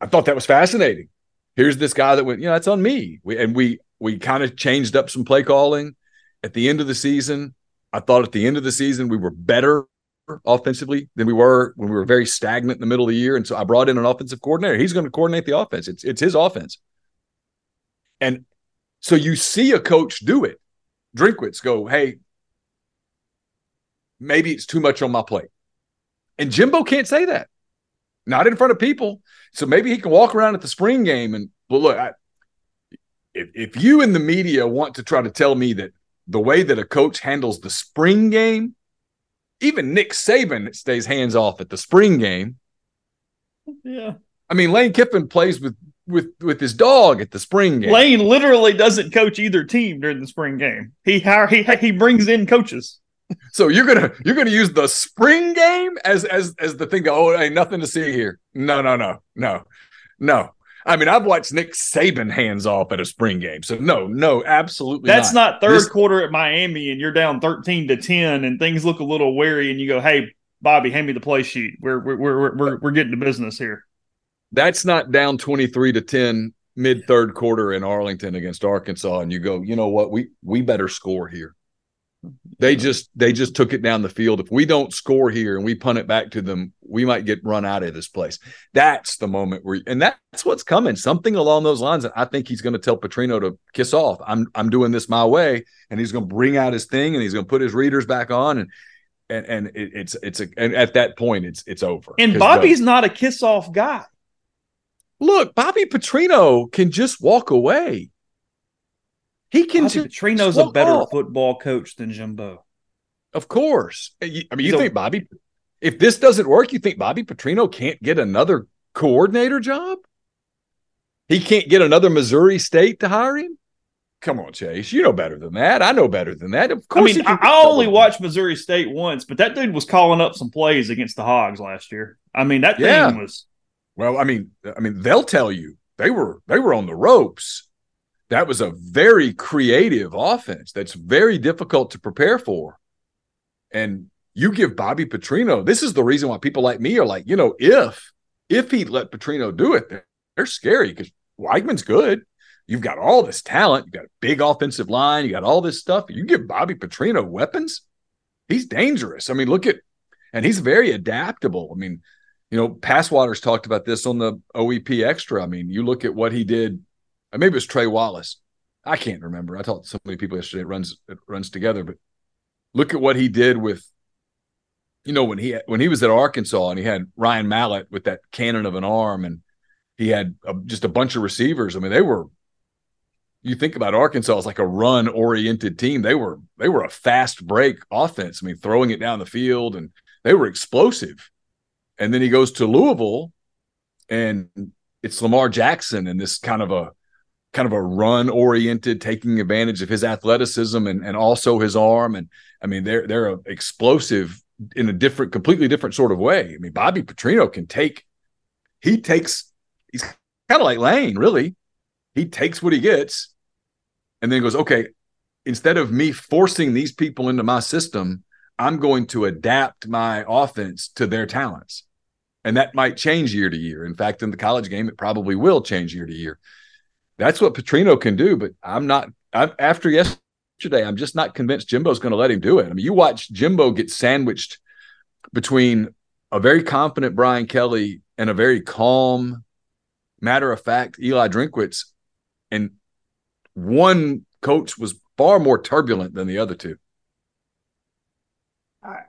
I thought that was fascinating. Here's this guy that went, you know, that's on me. We, and we we kind of changed up some play calling at the end of the season. I thought at the end of the season we were better offensively than we were when we were very stagnant in the middle of the year. And so I brought in an offensive coordinator. He's going to coordinate the offense. It's it's his offense. And so you see a coach do it. Drinkwitz go, hey, maybe it's too much on my plate. And Jimbo can't say that. Not in front of people. So maybe he can walk around at the spring game and, well, look, I, if, if you in the media want to try to tell me that the way that a coach handles the spring game, even Nick Saban stays hands-off at the spring game. Yeah. I mean, Lane Kiffin plays with, with, with his dog at the spring game. Lane literally doesn't coach either team during the spring game. He he he brings in coaches. So you're gonna you're gonna use the spring game as as as the thing. Oh, ain't nothing to see here. No, no, no, no, no. I mean, I've watched Nick Saban hands off at a spring game. So no, no, absolutely not. That's not, not third this, quarter at Miami and you're down thirteen to ten and things look a little wary and you go, hey, Bobby, hand me the play sheet. We're we're we're we're we're getting to business here. That's not down twenty-three to ten mid third quarter in Arlington against Arkansas and you go, you know what, we we better score here. They just they just took it down the field. If we don't score here and we punt it back to them, we might get run out of this place. That's the moment where, and that's what's coming. Something along those lines. And I think he's going to tell Petrino to kiss off. I'm I'm doing this my way, and he's going to bring out his thing, and he's going to put his readers back on, and and and it, it's it's a, and at that point it's it's over. And Bobby's the, not a kiss off guy. Look, Bobby Petrino can just walk away. He can. Petrino's a better off. football coach than Jimbo. Of course. You, I mean, you so, think Bobby, if this doesn't work, you think Bobby Petrino can't get another coordinator job? He can't get another Missouri State to hire him? Come on, Chase. You know better than that. I know better than that. Of course. I mean, I, I only watched Missouri State once, but that dude was calling up some plays against the Hogs last year. I mean, that yeah. thing was. Well, I mean, I mean, they'll tell you they were they were on the ropes. That was a very creative offense that's very difficult to prepare for. And you give Bobby Petrino, this is the reason why people like me are like, you know, if if he'd let Petrino do it, they're, they're scary because Weigman's good. You've got all this talent. You've got a big offensive line. You got all this stuff. You give Bobby Petrino weapons, he's dangerous. I mean, look at – and he's very adaptable. I mean, you know, Passwater's talked about this on the O E P Extra. I mean, you look at what he did – maybe it was Trey Wallace. I can't remember. I talked to so many people yesterday. It runs it runs together. But look at what he did with, you know, when he when he was at Arkansas and he had Ryan Mallett with that cannon of an arm, and he had a, just a bunch of receivers. I mean, they were. You think about Arkansas as like a run oriented team. They were they were a fast break offense. I mean, throwing it down the field, and they were explosive. And then he goes to Louisville, and it's Lamar Jackson and this kind of a. kind of a run-oriented, taking advantage of his athleticism and, and also his arm. And, I mean, they're they're explosive in a different, completely different sort of way. I mean, Bobby Petrino can take – he takes – he's kind of like Lane, really. He takes what he gets and then goes, okay, instead of me forcing these people into my system, I'm going to adapt my offense to their talents. And that might change year to year. In fact, in the college game, it probably will change year to year. That's what Petrino can do, but I'm not – after yesterday, I'm just not convinced Jimbo's going to let him do it. I mean, you watch Jimbo get sandwiched between a very confident Brian Kelly and a very calm, matter-of-fact Eli Drinkwitz, and one coach was far more turbulent than the other two. I,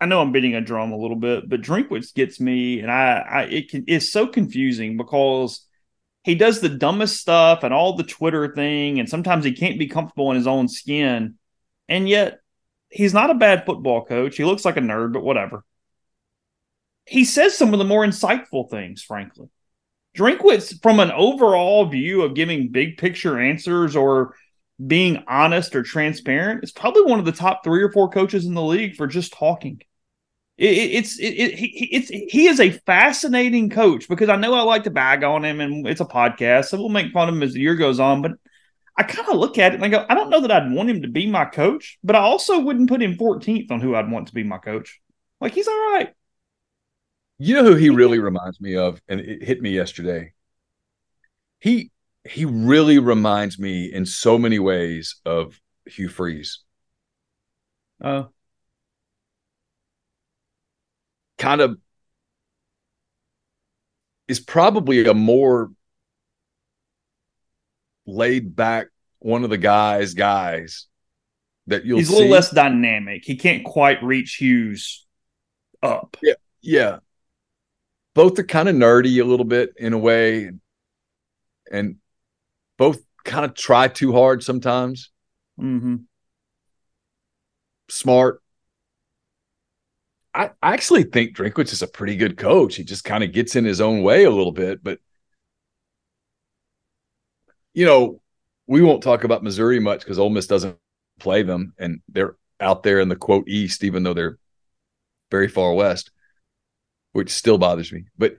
I know I'm beating a drum a little bit, but Drinkwitz gets me, and I, I it can, it's so confusing because – he does the dumbest stuff and all the Twitter thing, and sometimes he can't be comfortable in his own skin. And yet, he's not a bad football coach. He looks like a nerd, but whatever. He says some of the more insightful things, frankly. Drinkwitz, from an overall view of giving big picture answers or being honest or transparent, is probably one of the top three or four coaches in the league for just talking. It, it, it's it, it, he, it's he is a fascinating coach, because I know I like to bag on him, and it's a podcast, so we'll make fun of him as the year goes on. But I kind of look at it and I go, I don't know that I'd want him to be my coach, but I also wouldn't put him fourteenth on who I'd want to be my coach. Like, he's all right. You know who he really reminds me of, and it hit me yesterday. He he really reminds me in so many ways of Hugh Freeze. Oh. Uh, kind of is probably a more laid back, one of the guys, guys that you'll He's see. He's a little less dynamic. He can't quite reach Hughes up. Yeah. Yeah. Both are kind of nerdy a little bit in a way, and both kind of try too hard sometimes. Mm-hmm. Smart. I, I actually think Drinkwitz is a pretty good coach. He just kind of gets in his own way a little bit. But, you know, we won't talk about Missouri much because Ole Miss doesn't play them, and they're out there in the, quote, East, even though they're very far west, which still bothers me. But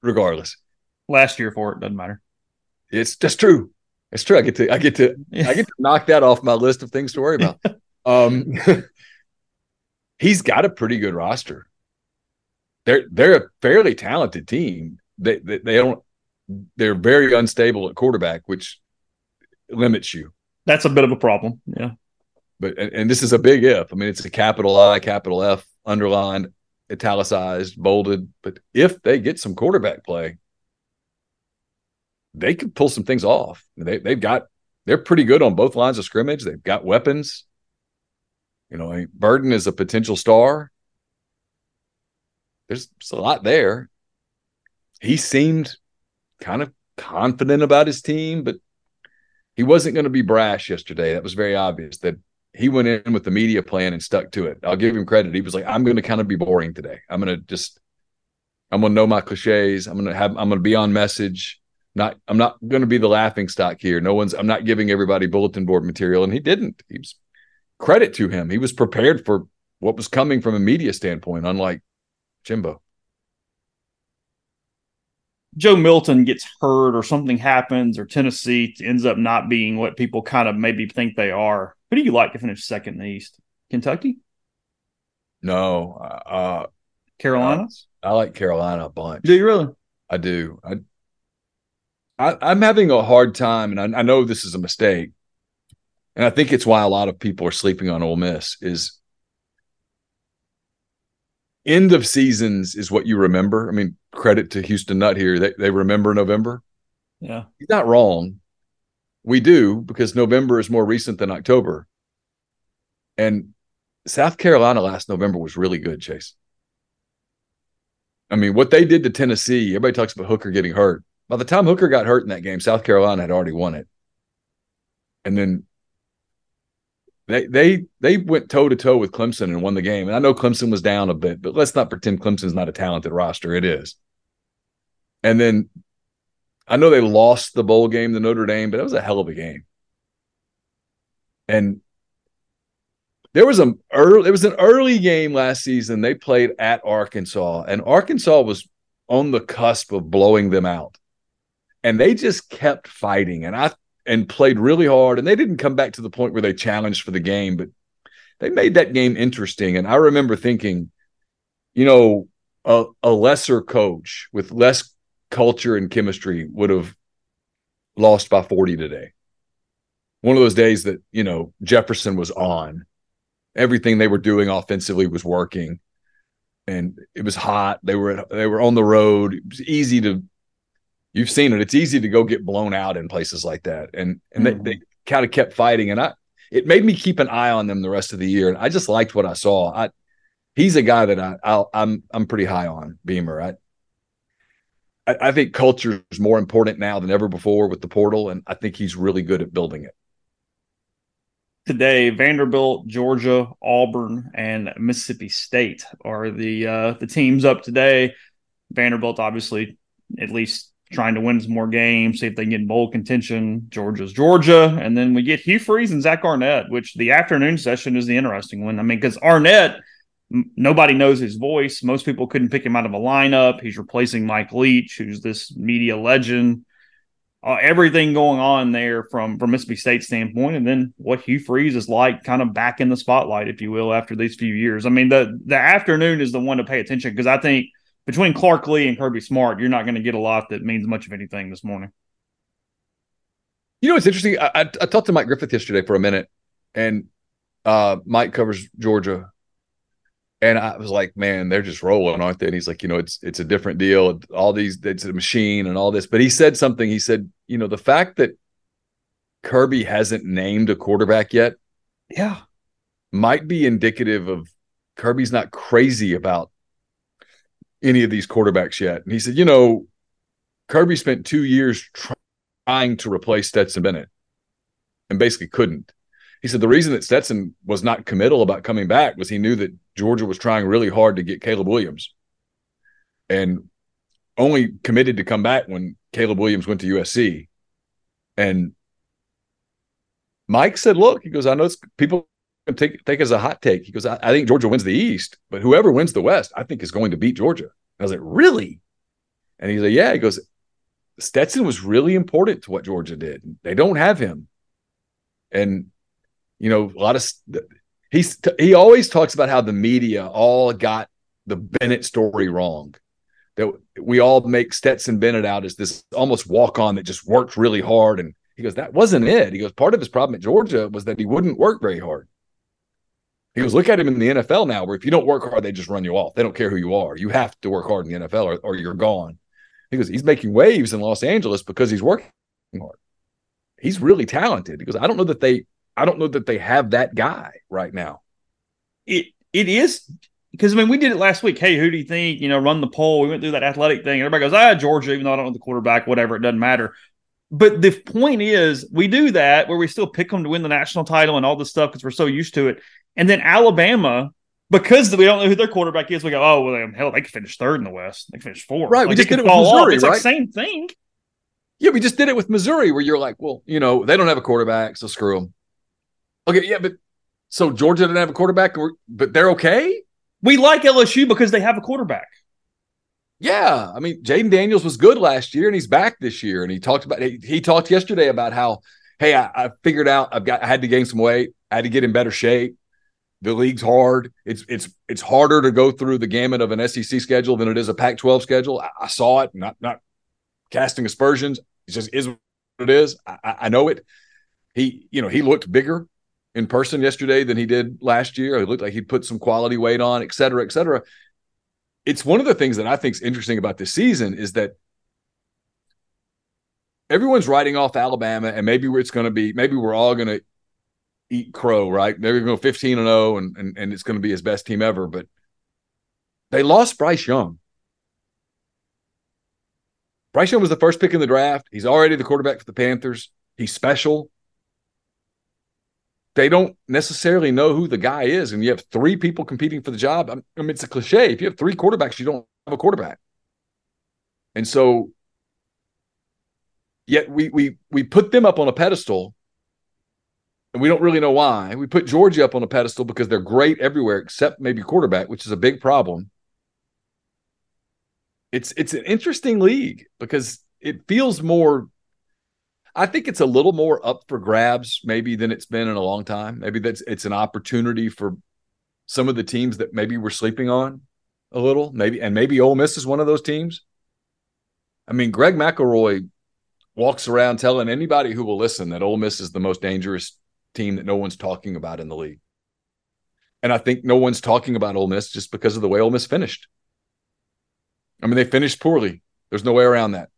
regardless, last year for it doesn't matter. It's that's true. It's true. I get to I get to I get to knock that off my list of things to worry about. Um, he's got a pretty good roster. They're they're a fairly talented team. They, they they don't they're very unstable at quarterback, which limits you. That's a bit of a problem. Yeah. But and, and this is a big if. I mean, it's a capital I, capital F, underlined, italicized, bolded. But if they get some quarterback play, they could pull some things off. They, they've got they're pretty good on both lines of scrimmage. They've got weapons. You know, Burden is a potential star. There's, there's a lot there. He seemed kind of confident about his team, but he wasn't going to be brash yesterday. That was very obvious that he went in with the media plan and stuck to it. I'll give him credit. He was like, I'm going to kind of be boring today. I'm going to just, I'm going to know my cliches. I'm going to have, I'm going to be on message. Not, I'm not going to be the laughing stock here. No one's, I'm not giving everybody bulletin board material. And he didn't. He was, credit to him, he was prepared for what was coming from a media standpoint, unlike Jimbo. Joe Milton gets hurt or something happens, or Tennessee ends up not being what people kind of maybe think they are. Who do you like to finish second in the East? Kentucky? No. Uh, Carolina? I, I like Carolina a bunch. Do you really? I do. I I, I'm having a hard time, and I, I know this is a mistake, and I think it's why a lot of people are sleeping on Ole Miss, is end of seasons is what you remember. I mean, credit to Houston Nutt here. They, they remember November. Yeah. He's not wrong. We do, because November is more recent than October. And South Carolina last November was really good, Chase. I mean, what they did to Tennessee, everybody talks about Hooker getting hurt. By the time Hooker got hurt in that game, South Carolina had already won it. And then they they they went toe-to-toe with Clemson and won the game. And I know Clemson was down a bit, but let's not pretend Clemson's not a talented roster. It is. And then I know they lost the bowl game to Notre Dame, but it was a hell of a game. And there was an early, it was an early game last season. They played at Arkansas, and Arkansas was on the cusp of blowing them out. And they just kept fighting, and I and played really hard, and they didn't come back to the point where they challenged for the game, but they made that game interesting. And I remember thinking, you know, a, a lesser coach with less culture and chemistry would have lost by forty today. One of those days that, you know, Jefferson was on. Everything they were doing offensively was working, and it was hot. They were they were on the road. It was easy to You've seen it. It's easy to go get blown out in places like that. And and mm-hmm. they, they kind of kept fighting. And I it made me keep an eye on them the rest of the year. And I just liked what I saw. I he's a guy that I I'll, I'm I'm pretty high on, Beamer. I, I I think culture is more important now than ever before with the portal, and I think he's really good at building it. Today, Vanderbilt, Georgia, Auburn, and Mississippi State are the uh, the teams up today. Vanderbilt, obviously, at least trying to win some more games, see if they can get in bowl contention. Georgia's Georgia. And then we get Hugh Freeze and Zach Arnett, which the afternoon session is the interesting one. I mean, because Arnett M- nobody knows his voice. Most people couldn't pick him out of a lineup. He's replacing Mike Leach, who's this media legend. Uh, everything going on there from, from Mississippi State's standpoint, and then what Hugh Freeze is like kind of back in the spotlight, if you will, after these few years. I mean, the, the afternoon is the one to pay attention, because I think between Clark Lee and Kirby Smart, you're not going to get a lot that means much of anything this morning. You know, it's interesting. I, I, I talked to Mike Griffith yesterday for a minute, and uh, Mike covers Georgia. And I was like, man, they're just rolling, aren't they? And he's like, you know, it's it's a different deal. All these, it's a machine and all this. But he said something. He said, you know, the fact that Kirby hasn't named a quarterback yet, yeah, might be indicative of Kirby's not crazy about any of these quarterbacks yet. And he said, you know, Kirby spent two years trying to replace Stetson Bennett and basically couldn't. He said the reason that Stetson was not committal about coming back was he knew that Georgia was trying really hard to get Caleb Williams and only committed to come back when Caleb Williams went to U S C. And Mike said, look, he goes, I know it's, people take take it as a hot take. He goes, I, I think Georgia wins the East, but whoever wins the West, I think is going to beat Georgia. And I was like, really? And he's like, yeah. He goes, Stetson was really important to what Georgia did. They don't have him. And you know, a lot of he's he always talks about how the media all got the Bennett story wrong. That we all make Stetson Bennett out as this almost walk-on that just worked really hard. And he goes, that wasn't it. He goes, part of his problem at Georgia was that he wouldn't work very hard. He goes, look at him in the N F L now, where if you don't work hard, they just run you off. They don't care who you are. You have to work hard in the N F L or, or you're gone. He goes, he's making waves in Los Angeles because he's working hard. He's really talented. He goes, I don't know that they – I don't know that they have that guy right now. It It is because, I mean, we did it last week. Hey, who do you think, you know, run the poll? We went through that athletic thing. And everybody goes, ah, Georgia, even though I don't know the quarterback, whatever, it doesn't matter. But the point is we do that where we still pick them to win the national title and all this stuff because we're so used to it. And then Alabama, because we don't know who their quarterback is, we go, oh, well, hell, they can finish third in the West. They can finish fourth. Right, like, we just did it with Missouri, it's right? It's the like same thing. Yeah, we just did it with Missouri where you're like, well, you know, they don't have a quarterback, so screw them. Okay, yeah, but so Georgia didn't have a quarterback, but they're okay? We like L S U because they have a quarterback. Yeah, I mean, Jaden Daniels was good last year, and he's back this year. And he talked about he, he talked yesterday about how, hey, I, I figured out I've got I had to gain some weight, I had to get in better shape. The league's hard. It's it's it's harder to go through the gamut of an S E C schedule than it is a Pac twelve schedule. I, I saw it. Not not casting aspersions. It just is what it is. I, I know it. He you know he looked bigger in person yesterday than he did last year. It looked like he'd put some quality weight on, et cetera, et cetera. It's one of the things that I think is interesting about this season is that everyone's writing off Alabama, and maybe it's going to be, maybe we're all going to eat crow, right? They're going to go fifteen and oh, and, and, and it's going to be his best team ever. But they lost Bryce Young. Bryce Young was the first pick in the draft. He's already the quarterback for the Panthers. He's special. They don't necessarily know who the guy is, and you have three people competing for the job. I mean, it's a cliche. If you have three quarterbacks, you don't have a quarterback. And so yet we we we put them up on a pedestal, and we don't really know why. We put Georgia up on a pedestal because they're great everywhere except maybe quarterback, which is a big problem. It's it's an interesting league because it feels more – I think it's a little more up for grabs maybe than it's been in a long time. Maybe that's it's an opportunity for some of the teams that maybe we're sleeping on a little. Maybe and maybe Ole Miss is one of those teams. I mean, Greg McElroy walks around telling anybody who will listen that Ole Miss is the most dangerous team that no one's talking about in the league. And I think no one's talking about Ole Miss just because of the way Ole Miss finished. I mean, they finished poorly. There's no way around that.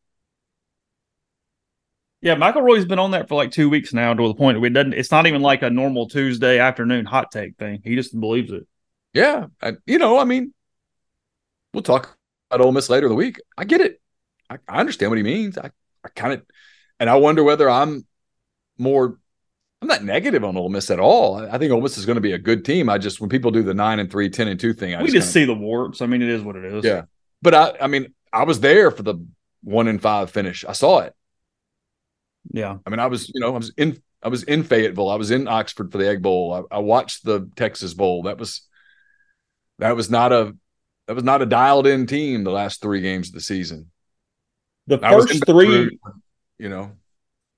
Yeah, McElroy's been on that for like two weeks now to the point where it doesn't, it's not even like a normal Tuesday afternoon hot take thing. He just believes it. Yeah. I, you know, I mean, we'll talk about Ole Miss later in the week. I get it. I, I understand what he means. I, I kind of, and I wonder whether I'm more, I'm not negative on Ole Miss at all. I, I think Ole Miss is going to be a good team. I just, when people do the nine and three, ten and two thing, I we just, just kinda, see the warts. I mean, it is what it is. Yeah. But I, I mean, I was there for the one and five finish. I saw it. Yeah, I mean, I was, you know, I was in, I was in Fayetteville. I was in Oxford for the Egg Bowl. I, I watched the Texas Bowl. That was, That was not a that was not a dialed in team the last three games of the season. The first three, you know,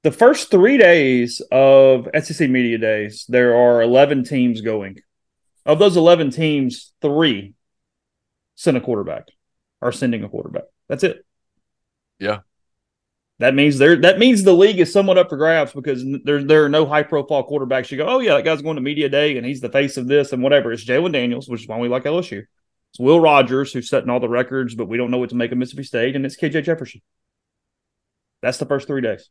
the first three days of S E C Media Days, there are eleven teams going. Of those eleven teams, three send a quarterback, are sending a quarterback. That's it. Yeah, that means there. That means the league is somewhat up for grabs because there there are no high profile quarterbacks. You go, oh yeah, that guy's going to media day and he's the face of this and whatever. It's Jalen Daniels, which is why we like L S U. It's Will Rogers, who's setting all the records, but we don't know what to make of Mississippi State, and it's K J. Jefferson. That's the first three days.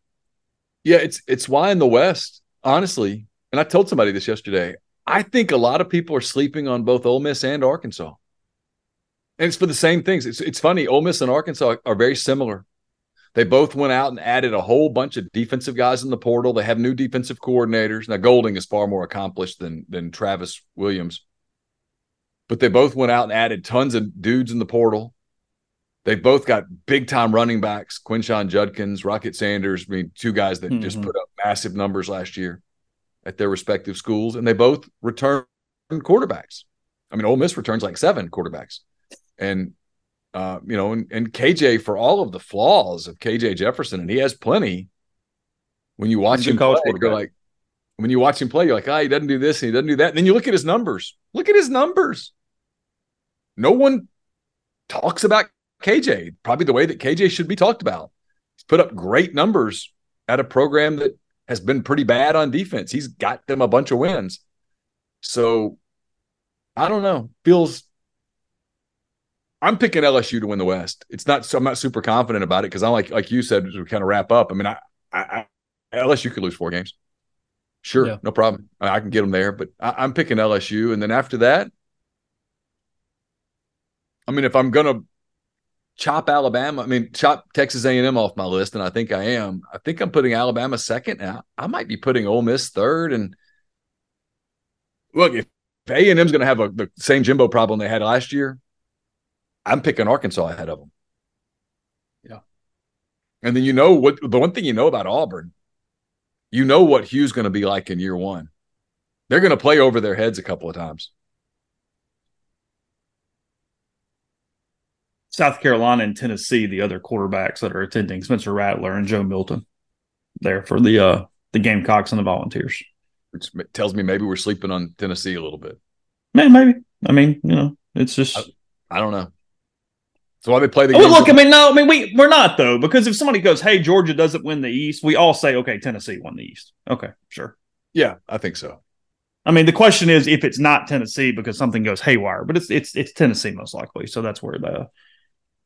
Yeah, it's it's why in the West, honestly, and I told somebody this yesterday, I think a lot of people are sleeping on both Ole Miss and Arkansas. And it's for the same things. It's it's funny, Ole Miss and Arkansas are very similar. They both went out and added a whole bunch of defensive guys in the portal. They have new defensive coordinators. Now, Golding is far more accomplished than than Travis Williams. But they both went out and added tons of dudes in the portal. They've both got big-time running backs, Quinshon Judkins, Rocket Sanders, I mean, two guys that mm-hmm. just put up massive numbers last year at their respective schools, and they both return quarterbacks. I mean, Ole Miss returns like seven quarterbacks. And, uh, you know, and, and K J, for all of the flaws of K J. Jefferson, and he has plenty, when you watch He's him play, you're like, when you watch him play, you're like, ah, oh, he doesn't do this and he doesn't do that. And then you look at his numbers. Look at his numbers. No one talks about K J, probably the way that K J should be talked about. He's put up great numbers at a program that has been pretty bad on defense. He's got them a bunch of wins. So, I don't know. Feels I'm picking L S U to win the West. It's not. So I'm not super confident about it because I like like you said to kind of wrap up. I mean, I, I, I L S U could lose four games. Sure, yeah. No problem. I, I can get them there, but I, I'm picking L S U, and then after that, I mean, if I'm gonna chop Alabama, I mean, chop Texas A and M off my list, and I think I am. I think I'm putting Alabama second, and I, I might be putting Ole Miss third. And look, if A and M is going to have a, the same Jimbo problem they had last year, I'm picking Arkansas ahead of them. Yeah. And then you know what – the one thing you know about Auburn, you know what Hugh's going to be like in year one. They're going to play over their heads a couple of times. South Carolina and Tennessee, the other quarterbacks that are attending, Spencer Rattler and Joe Milton, there for the uh, the Gamecocks and the Volunteers. Which tells me maybe we're sleeping on Tennessee a little bit. Maybe. maybe. I mean, you know, it's just – I don't know. That's why they play the game. Oh, look, I mean, no, I mean, we, we're not, though, because if somebody goes, hey, Georgia doesn't win the East, we all say, okay, Tennessee won the East. Okay, sure. Yeah, I think so. I mean, the question is if it's not Tennessee because something goes haywire, but it's it's it's Tennessee most likely, so that's where the –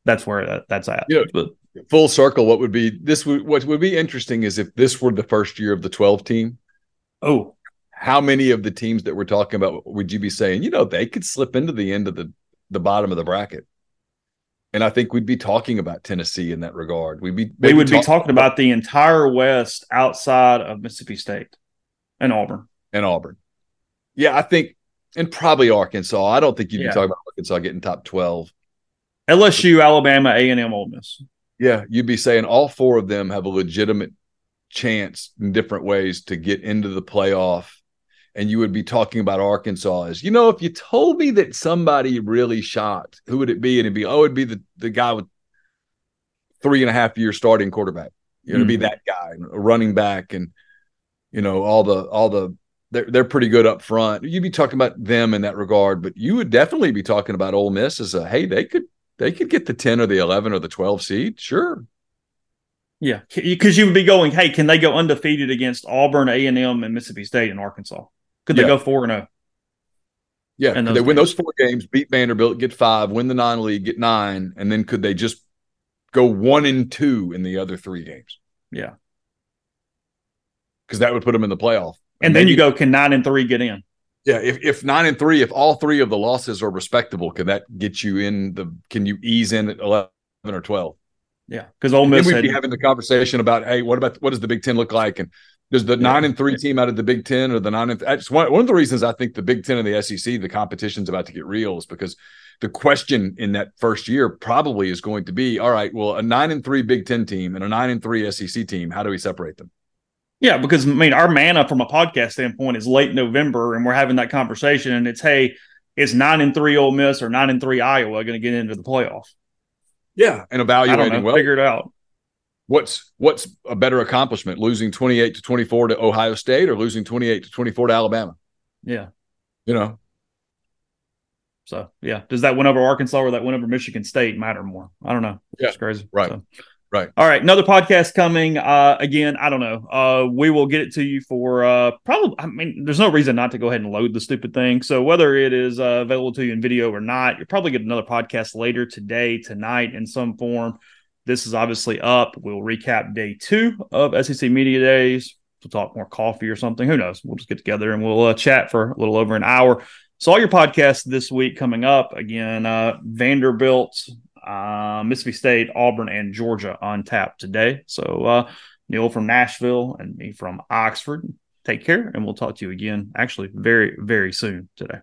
That's where that, that's at. You know, full circle, what would be this? Would, what would be interesting is if this were the first year of the twelve team. Oh, how many of the teams that we're talking about would you be saying, you know, they could slip into the end of the, the bottom of the bracket? And I think we'd be talking about Tennessee in that regard. We'd be we would talk- be talking about the entire West outside of Mississippi State and Auburn and Auburn. Yeah, I think, and probably Arkansas. I don't think you'd yeah. be talking about Arkansas getting top twelve. L S U, Alabama, A and M, Ole Miss. Yeah, you'd be saying all four of them have a legitimate chance in different ways to get into the playoff, and you would be talking about Arkansas as, you know, if you told me that somebody really shocked, who would it be? And it'd be, oh, it'd be the, the guy with three and a half year starting quarterback. You know, it'd mm-hmm. be that guy, a running back, and, you know, all the all the they're, they're pretty good up front. You'd be talking about them in that regard, but you would definitely be talking about Ole Miss as a, hey, they could – They could get the ten or the eleven or the twelve seed, sure. Yeah, because you would be going, hey, can they go undefeated against Auburn, A and M, and Mississippi State and Arkansas? Could they yeah. go four and oh? Yeah, and they win those four games, beat Vanderbilt, get five, win the non-league, get nine, and then could they just go one and two in the other three games? Yeah. Because that would put them in the playoff. And, and then maybe- you go, can nine and three get in? Yeah, if, if nine and three, if all three of the losses are respectable, can that get you in the? Can you ease in at eleven or twelve? Yeah, because Ole Miss. And we'd be having the conversation about, hey, what about what does the Big Ten look like, and does the yeah. nine and three team out of the Big Ten or the nine and th- it's one one of the reasons I think the Big Ten and the S E C, the competition's about to get real, is because the question in that first year probably is going to be, all right, well, a nine and three Big Ten team and a nine and three S E C team, how do we separate them? Yeah, because, I mean, our manna from a podcast standpoint is late November, and we're having that conversation, and it's, hey, is nine and three Ole Miss or nine and three Iowa going to get into the playoff? Yeah, and evaluating I don't know, well, figure it out. What's what's a better accomplishment, losing twenty-eight to twenty-four to Ohio State or losing twenty-eight to twenty-four to Alabama? Yeah, you know. So yeah, does that win over Arkansas or that win over Michigan State matter more? I don't know. Yeah, it's crazy. Right. So. Right. All right. Another podcast coming. Uh, again, I don't know. Uh, we will get it to you for uh, probably. I mean, there's no reason not to go ahead and load the stupid thing. So whether it is uh, available to you in video or not, you'll probably get another podcast later today, tonight in some form. This is obviously up. We'll recap day two of S E C Media Days. We'll talk more coffee or something. Who knows? We'll just get together and we'll uh, chat for a little over an hour. So all your podcasts this week coming up. Again, uh, Vanderbilt, Uh, Mississippi State, Auburn, and Georgia on tap today. So uh, Neil from Nashville and me from Oxford, take care, and we'll talk to you again actually very, very soon today.